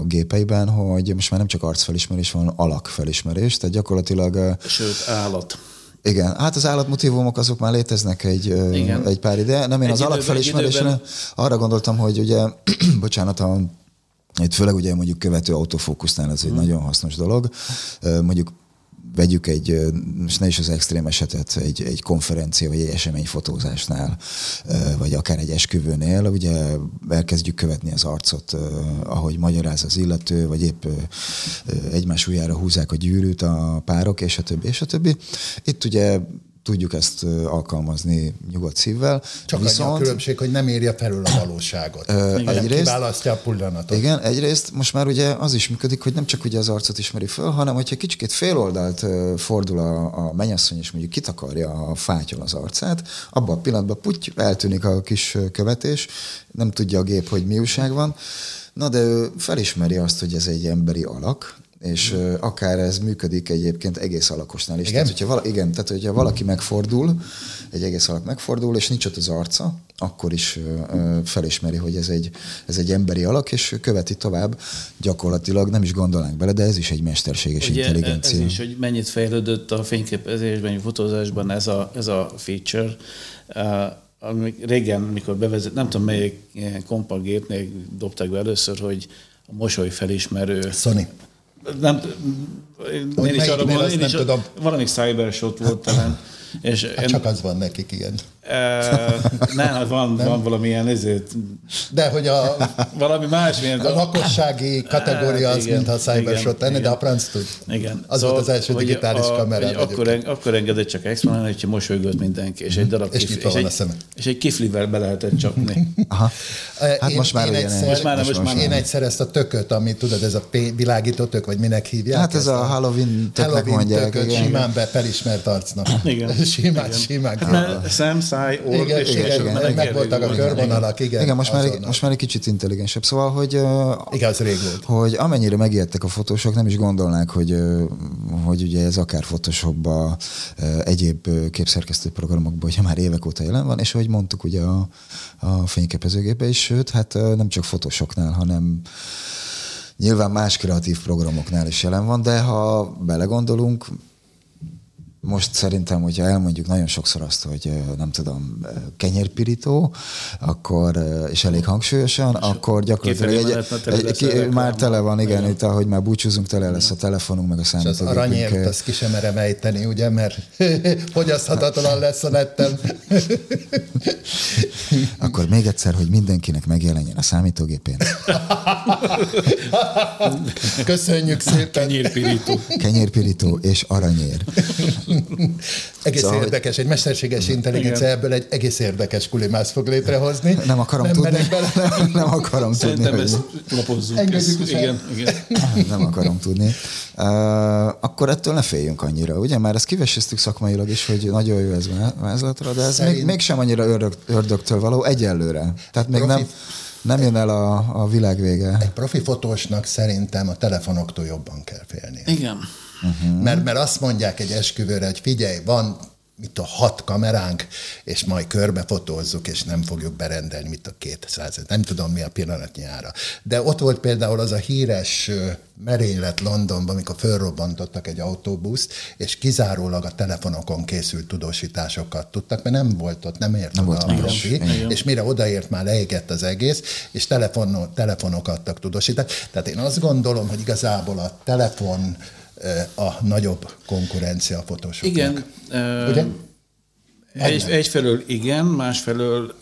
gépeiben, hogy most már nem csak arcfelismerés van, alakfelismerés, tehát gyakorlatilag... Sőt, állat. Igen, hát az állatmotívumok azok már léteznek egy pár ideje. Nem, én az alakfelismerésre arra gondoltam, hogy ugye, bocsánat, itt főleg ugye mondjuk követő autofókusznál ez egy nagyon hasznos dolog. Mondjuk vegyük egy, és ne is az extrém esetet, egy konferencia, vagy egy eseményfotózásnál, vagy akár egy esküvőnél, ugye elkezdjük követni az arcot, ahogy magyaráz az illető, vagy épp egymás ujjára húzzák a gyűrűt a párok, és a többi, és a többi. Itt ugye tudjuk ezt alkalmazni nyugodt szívvel. Csak viszont, annyi a különbség, hogy nem írja felül a valóságot. Hanem kiválasztja a pillanatot. Igen, egyrészt most már ugye az is működik, hogy nem csak ugye az arcot ismeri föl, hanem hogyha kicsikét féloldalt fordul a mennyasszony, és mondjuk kitakarja a fátyol az arcát, abban a pillanatban putty, eltűnik a kis követés, nem tudja a gép, hogy mi újság van. Na de ő felismeri azt, hogy ez egy emberi alak, és akár ez működik egyébként egész alakosnál is. Igen? Tehát, hogyha valaki megfordul, egy egész alak megfordul, és nincs ott az arca, akkor is felismeri, hogy ez egy emberi alak, és követi tovább. Gyakorlatilag nem is gondolnánk bele, de ez is egy mesterséges ugye intelligencia. Ez is, hogy mennyit fejlődött a fényképezésben, fotózásban ez a feature. régen, mikor bevezet, nem tudom melyik kompagépnél dobták be először, hogy a mosoly felismerő... Sony. Nem, én is arra van, én nem is tudom. Valamik Cybershot volt talán. És hát csak az van nekik, igen. Nem, van valamilyen ezért. De hogy a, valami más, milyen, a lakossági kategória az, igen, mint a Cybershot lenne, de a franc tud. Igen. Az szóval, volt az első digitális kamera. Akkor engedett csak exponálni, hogyha mosolygott mindenki, és egy darab és egy kiflivel be lehetett csapni. Aha. Hát most már ilyen. Én egyszer ezt a tököt, amit tudod, ez a világító tök, vagy minek hívják? Hát ez a Halloween töknek mondják. Simán be felismert arcnak. Igen. Simán. Szemszáj, orr, és igen. Megvoltak a körvonalak, igen. Most már egy kicsit intelligensebb. Szóval, hogy... Igen, az rég volt. Hogy amennyire megijedtek a fotósok, nem is gondolnák, hogy ugye ez akár Photoshopba, egyéb képszerkesztő programokban, ugye már évek óta jelen van, és ahogy mondtuk ugye a fényképezőgépbe is, sőt, hát nem csak Photoshopnál, hanem nyilván más kreatív programoknál is jelen van, de ha belegondolunk, most szerintem, hogyha elmondjuk nagyon sokszor azt, hogy nem tudom, kenyérpirító, akkor, és elég hangsúlyosan, akkor gyakorlatilag már tele van, igen, itt, ahogy már búcsúzunk, tele lesz a telefonunk, meg a számítógépünk. És az aranyért azt ki sem merem ejteni, ugye, mert fogyaszthatatlan lesz a netten. Akkor még egyszer, hogy mindenkinek megjelenjen a számítógépén. Köszönjük szépen. Kenyérpirító és aranyér. Egész szóval, érdekes, egy mesterséges intelligencia ebből egy egész érdekes kulimász fog létrehozni. Nem akarom tudni. Ezt lapozzunk. Nem akarom tudni. Akkor ettől ne féljünk annyira, ugye? Már ezt kiveséztük szakmailag is, hogy nagyon jó ez vázlatra, de ez mégsem annyira ördögtől való egyelőre. Tehát még nem jön el a világ vége. Egy profi fotósnak szerintem a telefonoktól jobban kell félni. Igen. Uh-huh. Mert azt mondják egy esküvőre, hogy figyelj, van mit a 6 kameránk, és majd körbefotózzuk, és nem fogjuk berendelni mit a 200. Nem tudom mi a pillanatnyi ára. De ott volt például az a híres merénylet Londonban, amikor fölrobbantottak egy autóbuszt, és kizárólag a telefonokon készült tudósításokat tudtak, mert nem volt ott, nem ért oda a profi, és mire odaért már leégett az egész, és telefonok adtak tudósítást. Tehát én azt gondolom, hogy igazából a telefon a nagyobb konkurencia a Photoshopnak. Igen. Ugye? Egyfelől igen, másfelől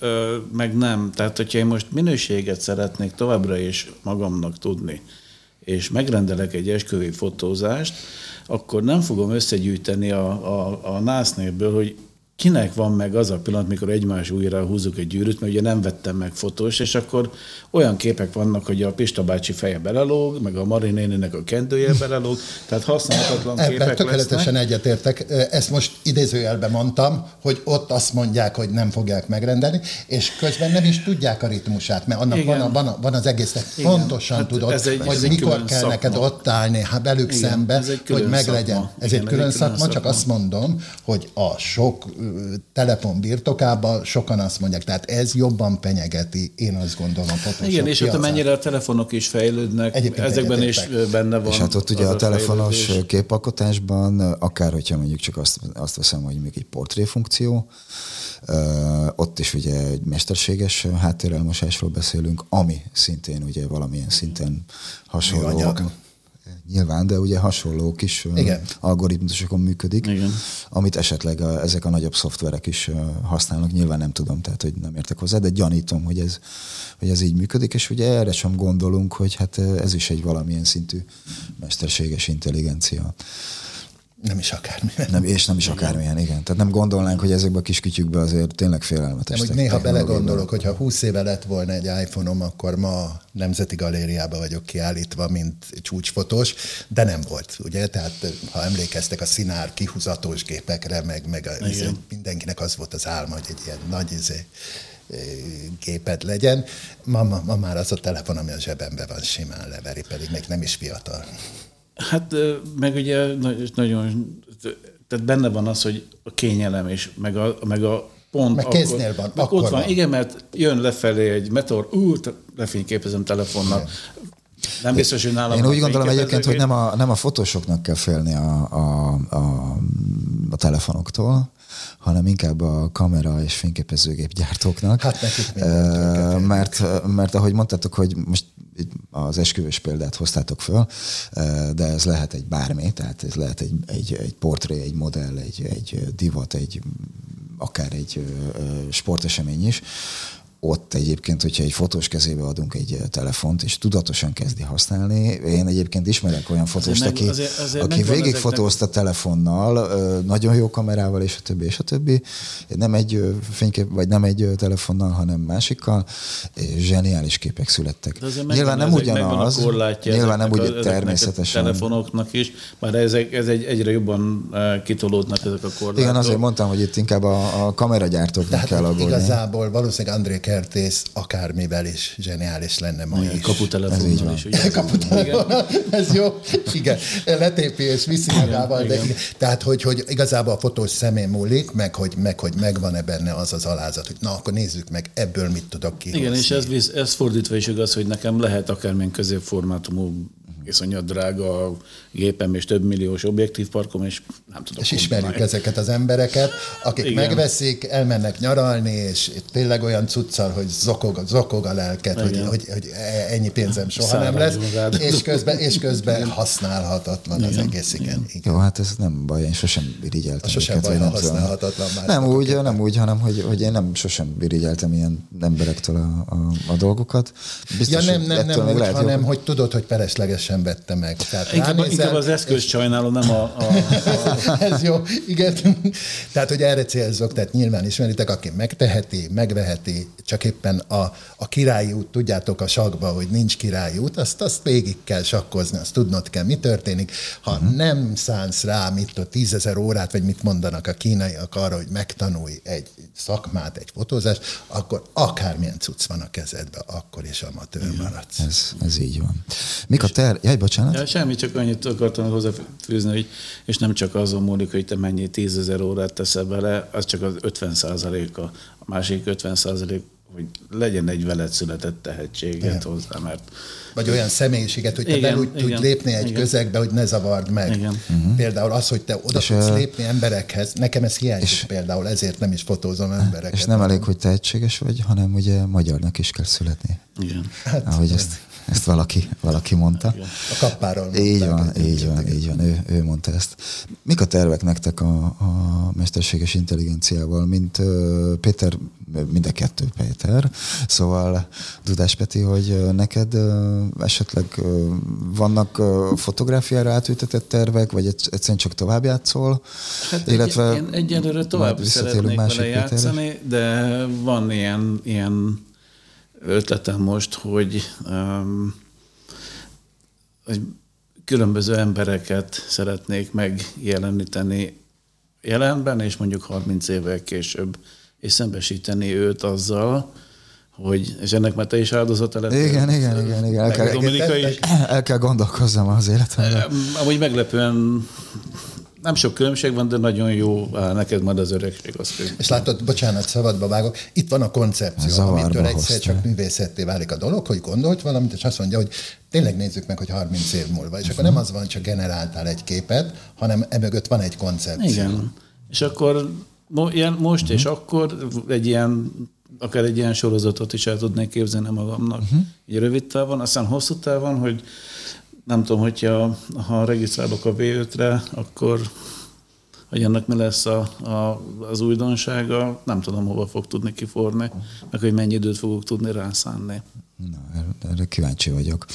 meg nem. Tehát, hogyha én most minőséget szeretnék továbbra is magamnak tudni, és megrendelek egy esküvői fotózást, akkor nem fogom összegyűjteni a násznékből, hogy kinek van meg az a pillanat, mikor egymás ujjára húzzuk egy gyűrűt, mert ugye nem vettem meg fotós, és akkor olyan képek vannak, hogy a Pista bácsi feje belelóg, meg a Mari néninek a kendője belelóg, tehát használhatatlan képek lesznek. Tökéletesen egyetértek. Ezt most idézőjelben mondtam, hogy ott azt mondják, hogy nem fogják megrendelni, és közben nem is tudják a ritmusát, mert annak van az egésznek. Pontosan hát tudod, hogy mikor kell szakma. Neked ott állni, ha velük szembe, hogy meglegyen. Ez egy külön szakma, csak azt mondom, hogy a sok telefon birtokában sokan azt mondják, tehát ez jobban fenyegeti, én azt gondolom. Photoshop. Igen, és ott mennyire a telefonok is fejlődnek, egyébként ezekben is benne van. És hát ott ugye a telefonos fejlődés. Képalkotásban, akár hogyha mondjuk csak azt veszem, hogy még egy portré funkció, ott is ugye egy mesterséges háttérelmosásról beszélünk, ami szintén ugye valamilyen szinten hasonló. Nyilván, de ugye hasonló kis algoritmusokon működik, amit esetleg ezek a nagyobb szoftverek is használnak. Nyilván nem tudom, tehát hogy nem értek hozzá, de gyanítom, hogy ez így működik, és ugye erre sem gondolunk, hogy hát ez is egy valamilyen szintű mesterséges intelligencia. Nem is akármilyen. Nem is akármilyen. Tehát nem gondolnánk, hogy ezekben a kis kütyükben azért tényleg félelmetes. Nem, hogy néha belegondolok, hogyha 20 éve lett volna egy iPhone-om, akkor ma a Nemzeti Galériában vagyok kiállítva, mint csúcsfotós, de nem volt, ugye? Tehát ha emlékeztek a színár kihúzatós gépekre, meg mindenkinek az volt az álma, hogy egy ilyen nagy géped legyen. Ma már az a telefon, ami a zsebemben van, simán leveri, pedig még nem is fiatal. Hát meg ugye nagyon, tehát benne van az, hogy a kényelem is, meg a pont meg akkor. Meg van, akkor ott van. Igen, mert jön lefelé egy meteor, lefényképezem telefonnal. Nem biztos, hogy nálam. Én úgy gondolom egyébként, hogy nem a fotósoknak kell félni a a telefonoktól, hanem inkább a kamera és fényképezőgép gyártóknak. Hát nekik mindent. Mert ahogy mondtátok, hogy most az esküvős példát hoztátok föl, de ez lehet egy bármi, tehát ez lehet egy portré, egy modell, egy divat, akár egy sportesemény is. Ott egyébként, hogyha egy fotós kezébe adunk egy telefont, és tudatosan kezdi használni. Én egyébként ismerek olyan fotóst, aki végigfotózta telefonnal, nagyon jó kamerával, és a többi, és a többi. Nem egy fénykép, vagy nem egy telefonnal, hanem másikkal, és zseniális képek születtek. Nyilván nem ugyanaz, nyilván nem úgy természetesen. Telefonoknak is, bár ez egyre jobban kitolódnak ezek a korlátok. Igen, azért mondtam, hogy itt inkább a kameragyártóknak kell aggódni. Igazából valószínűleg André Kertész akármivel is zseniális lenne ma is. Kaputelefonnal is. Kaputelefonnal, ez jó. Igen, letépi és viszi magával. Tehát, hogy igazából a fotós szemén múlik, meg hogy megvan-e benne az az alázat, hogy na, akkor nézzük meg, ebből mit tudok kihozni. Igen, és ez fordítva is igaz, hogy nekem lehet akármilyen középformátumú iszonyat drága gépem és több milliós objektívparkom, és nem tudok. És ismerjük ezeket az embereket, akik igen. megveszik, elmennek nyaralni, és tényleg olyan cuccal, hogy zokog a lelket, hogy ennyi pénzem soha Szállán nem lesz, és közben használhatatlan igen. az egész, igen. Jó, hát ez nem baj, én sosem irigyeltem. Sosem baj, ha használhatatlan. Nem úgy, hanem hogy én nem sosem irigyeltem ilyen emberektől a dolgokat. Biztos, nem úgy, hanem hogy tudod, hogy feleslegesen vette meg. Inkább az eszköz sajnálom, nem a... Ez jó, igen. Tehát, hogy erre célzok, tehát nyilván ismeritek, aki megteheti, megveheti, csak éppen a királyi út, tudjátok a sakba, hogy nincs királyi út, azt végig kell sakkozni, azt tudnod kell, mi történik. Ha nem szánsz rá, 10 000 órát, vagy mit mondanak a kínaiak arra, hogy megtanulj egy szakmát, egy fotózást, akkor akármilyen cucc van a kezedben, akkor is amatőr maradsz. Ez így van. Mik a ter... Jaj, bocsánat. Ja, semmi, csak annyit akartam hozzáfűzni, hogy és nem csak azon múlik, hogy te mennyi 10 000 órát teszel bele, az csak az 50%, a másik 50%, hogy legyen egy veled született tehetséget hozzá, mert... Vagy olyan személyiséget, hogy te belül tudj lépni egy közegbe, hogy ne zavard meg. Például az, hogy te oda tudsz lépni emberekhez, nekem ez hiányzik például, ezért nem is fotózom embereket. És nem elég, hogy tehetséges vagy, hanem ugye magyarnak is kell születni. Igen. Hát, ahogy ezt valaki mondta. A kappáról mondták. Így van. Ő mondta ezt. Mik a tervek nektek a mesterséges intelligenciával, mint Péter, mind a kettő Péter, szóval Dudás Peti, hogy neked esetleg vannak fotográfiára átültetett tervek, vagy egyszerűen csak tovább játszol? Hát illetve én egyenlőre tovább szeretnék vele játszani, de van ilyen ötletem most, hogy különböző embereket szeretnék megjeleníteni jelenben, és mondjuk 30 évvel később, és szembesíteni őt azzal, hogy, és ennek már te is áldozata lett. Igen. El kell gondolkoznom az életemben. Amúgy meglepően nem sok különbség van, de nagyon jó neked majd az öregség. És látod, bocsánat, szabadba vágok, itt van a koncepció, amitől egyszer csak művészetté válik a dolog, hogy gondolt valamit, és azt mondja, hogy tényleg nézzük meg, hogy 30 év múlva. És akkor nem az van, csak generáltál egy képet, hanem emögött van egy koncepció. Igen. És akkor most és akkor akár egy ilyen sorozatot is el tudnék képzelni magamnak. Így rövid távon, aztán hosszú távon, hogy nem tudom, hogyha regisztrálok a V5-re, akkor hogy annak mi lesz az újdonsága, nem tudom, hova fog tudni kiforni, meg hogy mennyi időt fogok tudni rászánni. Na, erre kíváncsi vagyok.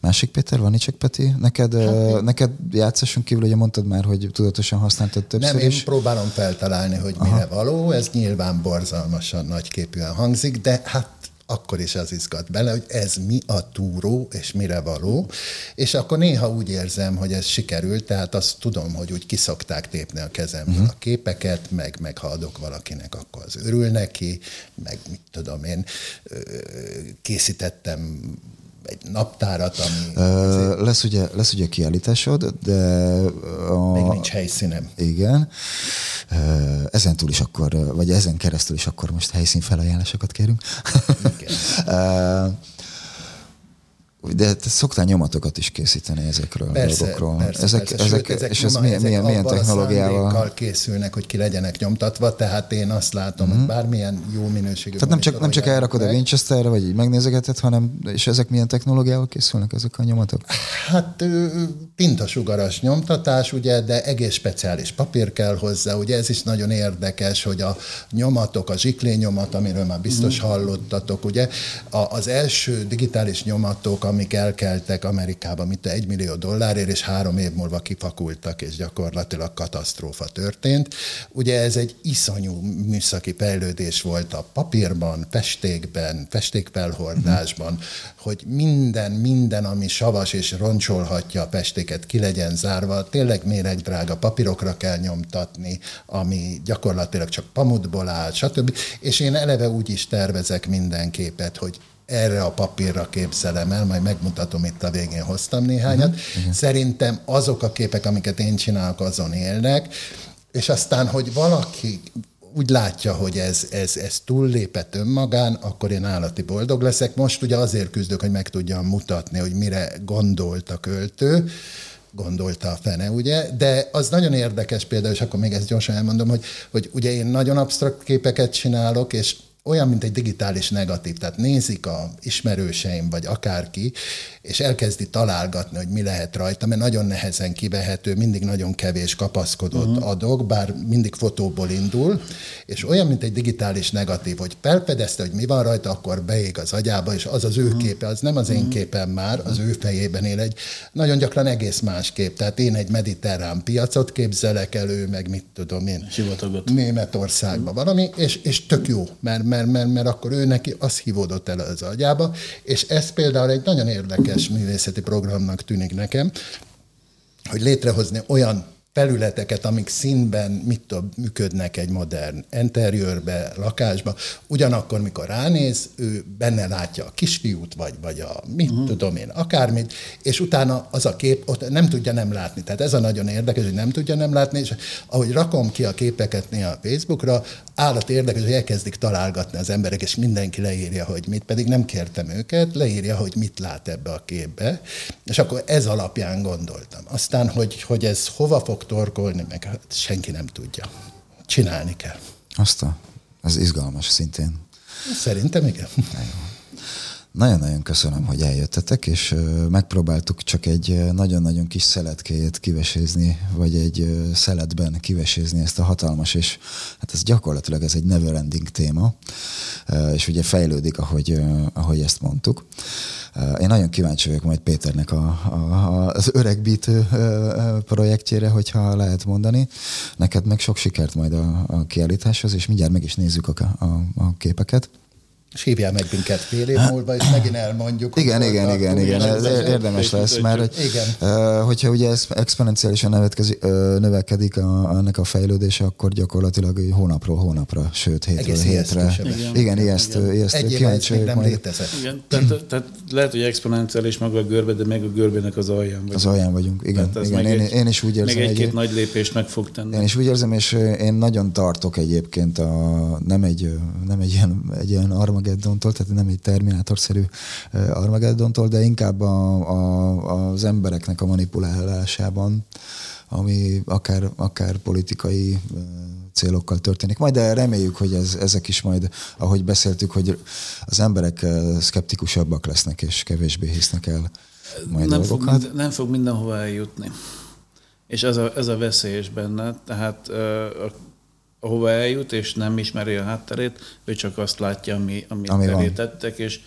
Másik Péter, Vanicsek Peti, neked játszáson kívül, ugye mondtad már, hogy tudatosan használtad többször. Nem, én próbálom feltalálni, hogy mire való, ez nyilván borzalmasan nagyképűen hangzik, de hát akkor is az izgat bele, hogy ez mi a túró, és mire való, és akkor néha úgy érzem, hogy ez sikerült, tehát azt tudom, hogy úgy kiszokták tépni a kezemből a képeket, meg ha adok valakinek, akkor az örül neki, meg mit tudom én, készítettem egy naptárat, ami... Lesz ugye kiállításod, de... Még nincs helyszínem. Igen. Ezen túl is akkor, vagy ezen keresztül is akkor most helyszín felajánlásokat kérünk. Igen. De te szoktál nyomatokat is készíteni ezekről persze, a dolgokról. Persze, ezek, és ez milyen technológiával készülnek, hogy ki legyenek nyomtatva, tehát én azt látom, hogy bármilyen jó minőségű. Tehát nem csak elrakod a Winchesterre, vagy így megnézegeted, hanem, és ezek milyen technológiával készülnek ezek a nyomatok? Hát tintasugaras nyomtatás, ugye, de egész speciális papír kell hozzá, ugye ez is nagyon érdekes, hogy a nyomatok, a zsiklénynyomat, amiről már biztos hallottatok, ugye, az első digitális nyomatok, amik elkeltek Amerikába, mint $1 millió és 3 év múlva kifakultak, és gyakorlatilag katasztrófa történt. Ugye ez egy iszonyú műszaki fejlődés volt a papírban, festékben, festékfelhordásban, hogy minden, ami savas és roncsolhatja a festéket, ki legyen zárva. Tényleg méregdrága papírokra kell nyomtatni, ami gyakorlatilag csak pamutból áll, stb. És én eleve úgy is tervezek minden képet, hogy erre a papírra képzelem el, majd megmutatom, itt a végén hoztam néhányat. Szerintem azok a képek, amiket én csinálok, azon élnek, és aztán, hogy valaki úgy látja, hogy ez túllépett önmagán, akkor én állati boldog leszek. Most ugye azért küzdök, hogy meg tudjam mutatni, hogy mire gondolt a költő, gondolta a fene, ugye? De az nagyon érdekes például, és akkor még ezt gyorsan elmondom, hogy ugye én nagyon absztrakt képeket csinálok, és olyan, mint egy digitális negatív, tehát nézik a ismerőseim, vagy akárki, és elkezdi találgatni, hogy mi lehet rajta, mert nagyon nehezen kivehető, mindig nagyon kevés kapaszkodót adok, bár mindig fotóból indul, és olyan, mint egy digitális negatív, hogy felfedezte, hogy mi van rajta, akkor beég az agyába, és az az ő képe, az nem az én képem már, az ő fejében él egy nagyon gyakran egész más kép, tehát én egy mediterrán piacot képzelek elő, meg mit tudom én, Németországban valami, és tök jó, mert akkor ő neki az hívódott el az agyába, és ez például egy nagyon érdekes művészeti programnak tűnik nekem, hogy létrehozni olyan felületeket, amik színben működnek egy modern interjőrbe, lakásba. Ugyanakkor, mikor ránéz, ő benne látja a kisfiút, vagy a tudom én, akármit, és utána az a kép ott nem tudja nem látni. Tehát ez a nagyon érdekes, hogy nem tudja nem látni, és ahogy rakom ki a képeket néha a Facebookra, állat érdekes, hogy elkezdik találgatni az emberek, és mindenki leírja, hogy mit, pedig nem kértem őket, leírja, hogy mit lát ebbe a képbe, és akkor ez alapján gondoltam. Aztán, hogy ez hova fog torkolni, meg hát senki nem tudja. Csinálni kell. Ez izgalmas szintén. Szerintem igen. Nagyon-nagyon köszönöm, hogy eljöttetek, és megpróbáltuk csak egy nagyon-nagyon kis szeletkéjét kivesézni, vagy egy szeletben kivesézni ezt a hatalmas, és hát ez gyakorlatilag ez egy never ending téma, és ugye fejlődik, ahogy ezt mondtuk. Én nagyon kíváncsi vagyok majd Péternek az öregbítő projektjére, hogyha lehet mondani. Neked meg sok sikert majd a kiállításhoz, és mindjárt meg is nézzük a képeket. És hívjál meg minket fél év múlva, és megint elmondjuk. Igen, ez érdemes lesz, mert hogyha ugye exponenciálisan növekedik ennek a fejlődése, akkor gyakorlatilag hónapról hónapra, sőt hétről hétre. Igen, ijesztő. Egy éve még nem létezett. Tehát lehet, hogy exponenciális maga a görbe, de meg a görbének az alján vagyunk. Az alján vagyunk, igen. Én is úgy érzem. Még egy-két nagy lépést meg fog tenni. Én is úgy érzem, és én nagyon tartok egyébként nem egy ilyen Armageddon-tól, tehát nem egy Terminátor-szerű Armageddon-tól, de inkább az embereknek a manipulálásában, ami akár politikai célokkal történik. Majd reméljük, hogy ezek is majd, ahogy beszéltük, hogy az emberek szkeptikusabbak lesznek, és kevésbé hisznek el majd dolgokat. Nem fog mindenhova eljutni. És ez a veszély is benne. Tehát ahova eljut, és nem ismeri a hátterét, ő csak azt látja, amit belétettek, és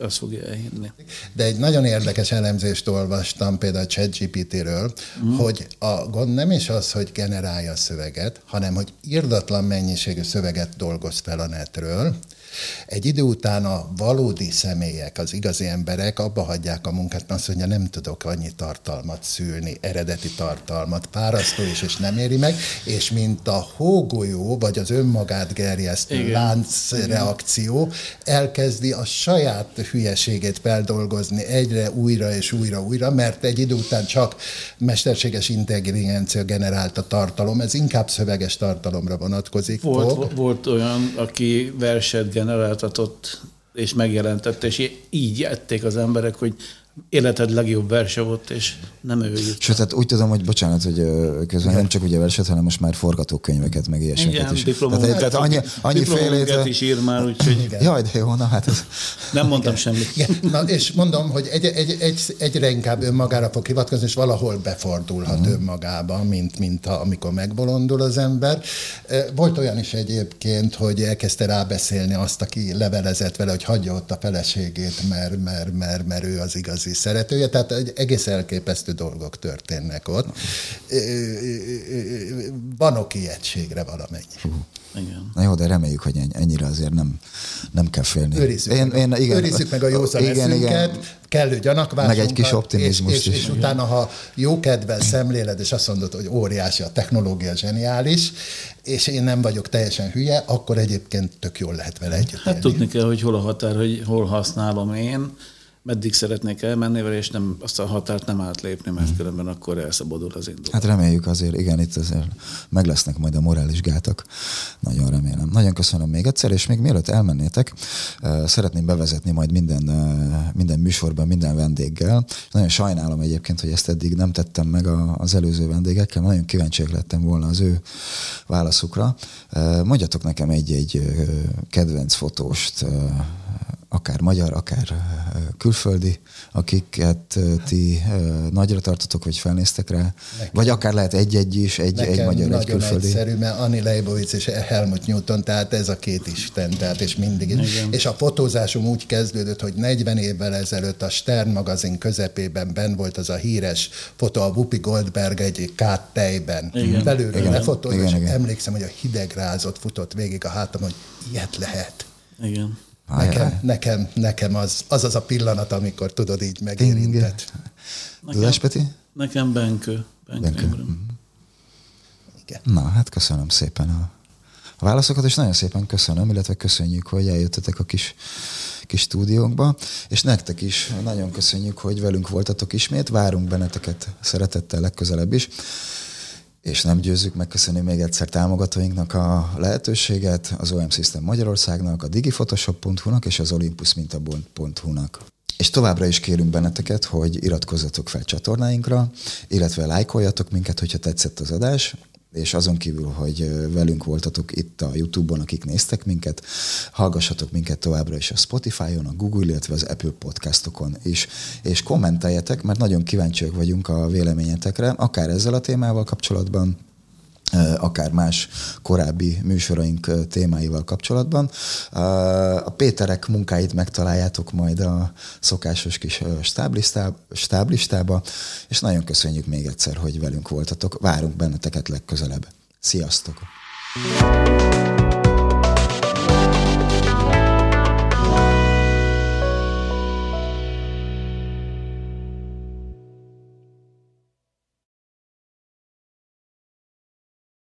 azt fogja elhinni. De egy nagyon érdekes elemzést olvastam például a ChatGPT-ről, hogy a gond nem is az, hogy generálja a szöveget, hanem hogy irdatlan mennyiségű szöveget dolgoz fel a netről. Egy idő után a valódi személyek, az igazi emberek abba hagyják a munkát, mert azt mondja, nem tudok annyi tartalmat szülni, eredeti tartalmat, fárasztó is, és nem éri meg, és mint a hógolyó, vagy az önmagát gerjesztő láncreakció elkezdi a saját hülyeségét feldolgozni egyre újra és újra, mert egy idő után csak mesterséges intelligencia generált a tartalom, ez inkább szöveges tartalomra vonatkozik. Volt olyan, aki verset generáltatott és megjelentette, és így ették az emberek, hogy életed legjobb verse volt, és nem ő jött. Sőt, hát úgy tudom, hogy bocsánat, hogy közben nem csak ugye verset, hanem most már forgatókönyveket, meg ilyesmiket is. Tehát annyi félét is ír már, úgyhogy... Jaj, de jó, na hát ez... Nem mondtam semmit. Igen. Na, és mondom, hogy egyre inkább önmagára fog hivatkozni, és valahol befordulhat önmagába, mint amikor megbolondul az ember. Volt olyan is egyébként, hogy elkezdte rábeszélni azt, aki levelezett vele, hogy hagyja ott a feleségét, mert ő az igaz szeretője, tehát egész elképesztő dolgok történnek ott. Van oké egységre valamennyi. Igen. Na jó, de reméljük, hogy ennyire azért nem kell félni. Őrizzük meg a józan eszünket, kellő gyanakvásunkat, meg egy kis optimizmus és utána, ha jó kedvel szemléled, és azt mondod, hogy óriási, a technológia zseniális, és én nem vagyok teljesen hülye, akkor egyébként tök jól lehet vele együtt élni. Hát tudni kell, hogy hol a határ, hogy hol használom én, meddig szeretnék elmenni vele, és nem, azt a határt nem átlépni, mert különben akkor elszabadul az indul. Hát reméljük azért, igen, itt azért meg lesznek majd a morális gátak. Nagyon remélem. Nagyon köszönöm még egyszer, és még mielőtt elmennétek, szeretném bevezetni majd minden műsorban, minden vendéggel. Nagyon sajnálom egyébként, hogy ezt eddig nem tettem meg az előző vendégekkel, nagyon kíváncsiak lettem volna az ő válaszukra. Mondjatok nekem egy kedvenc fotóst, akár magyar, akár külföldi, akiket ti nagyra tartotok, vagy felnéztek rá, vagy akár lehet egy-egy is, egy magyar, egy külföldi. Nekem nagyon egyszerű, mert Annie Leibovitz és Helmut Newton, tehát ez a két isten, tehát és mindig. Igen. És a fotózásom úgy kezdődött, hogy 40 évvel ezelőtt a Stern magazin közepében benn volt az a híres fotó, a Whoopi Goldberg egy káttejben. Belülről lefotózott, és emlékszem, hogy a hidegrázot futott végig a hátam, hogy ilyet lehet. Igen. Nekem az a pillanat, amikor tudod, így megérintett. Dudás Peti? Nekem Benkő. Igen. Na, hát köszönöm szépen a válaszokat, és nagyon szépen köszönöm, illetve köszönjük, hogy eljöttetek a kis stúdiónkba, és nektek is nagyon köszönjük, hogy velünk voltatok ismét, várunk benneteket szeretettel legközelebb is. És nem győzzük megköszönni még egyszer támogatóinknak a lehetőséget, az OM System Magyarországnak, a digiphotoshop.hu-nak és az olympusminta.hu-nak. És továbbra is kérünk benneteket, hogy iratkozzatok fel csatornáinkra, illetve lájkoljatok minket, hogyha tetszett az adás, és azon kívül, hogy velünk voltatok itt a YouTube-on, akik néztek minket, hallgassatok minket továbbra is a Spotify-on, a Google, illetve az Apple podcastokon is, és kommenteljetek, mert nagyon kíváncsiak vagyunk a véleményetekre, akár ezzel a témával kapcsolatban, akár más korábbi műsoraink témáival kapcsolatban. A Péterek munkáit megtaláljátok majd a szokásos kis stáblistába, és nagyon köszönjük még egyszer, hogy velünk voltatok. Várunk benneteket legközelebb. Sziasztok!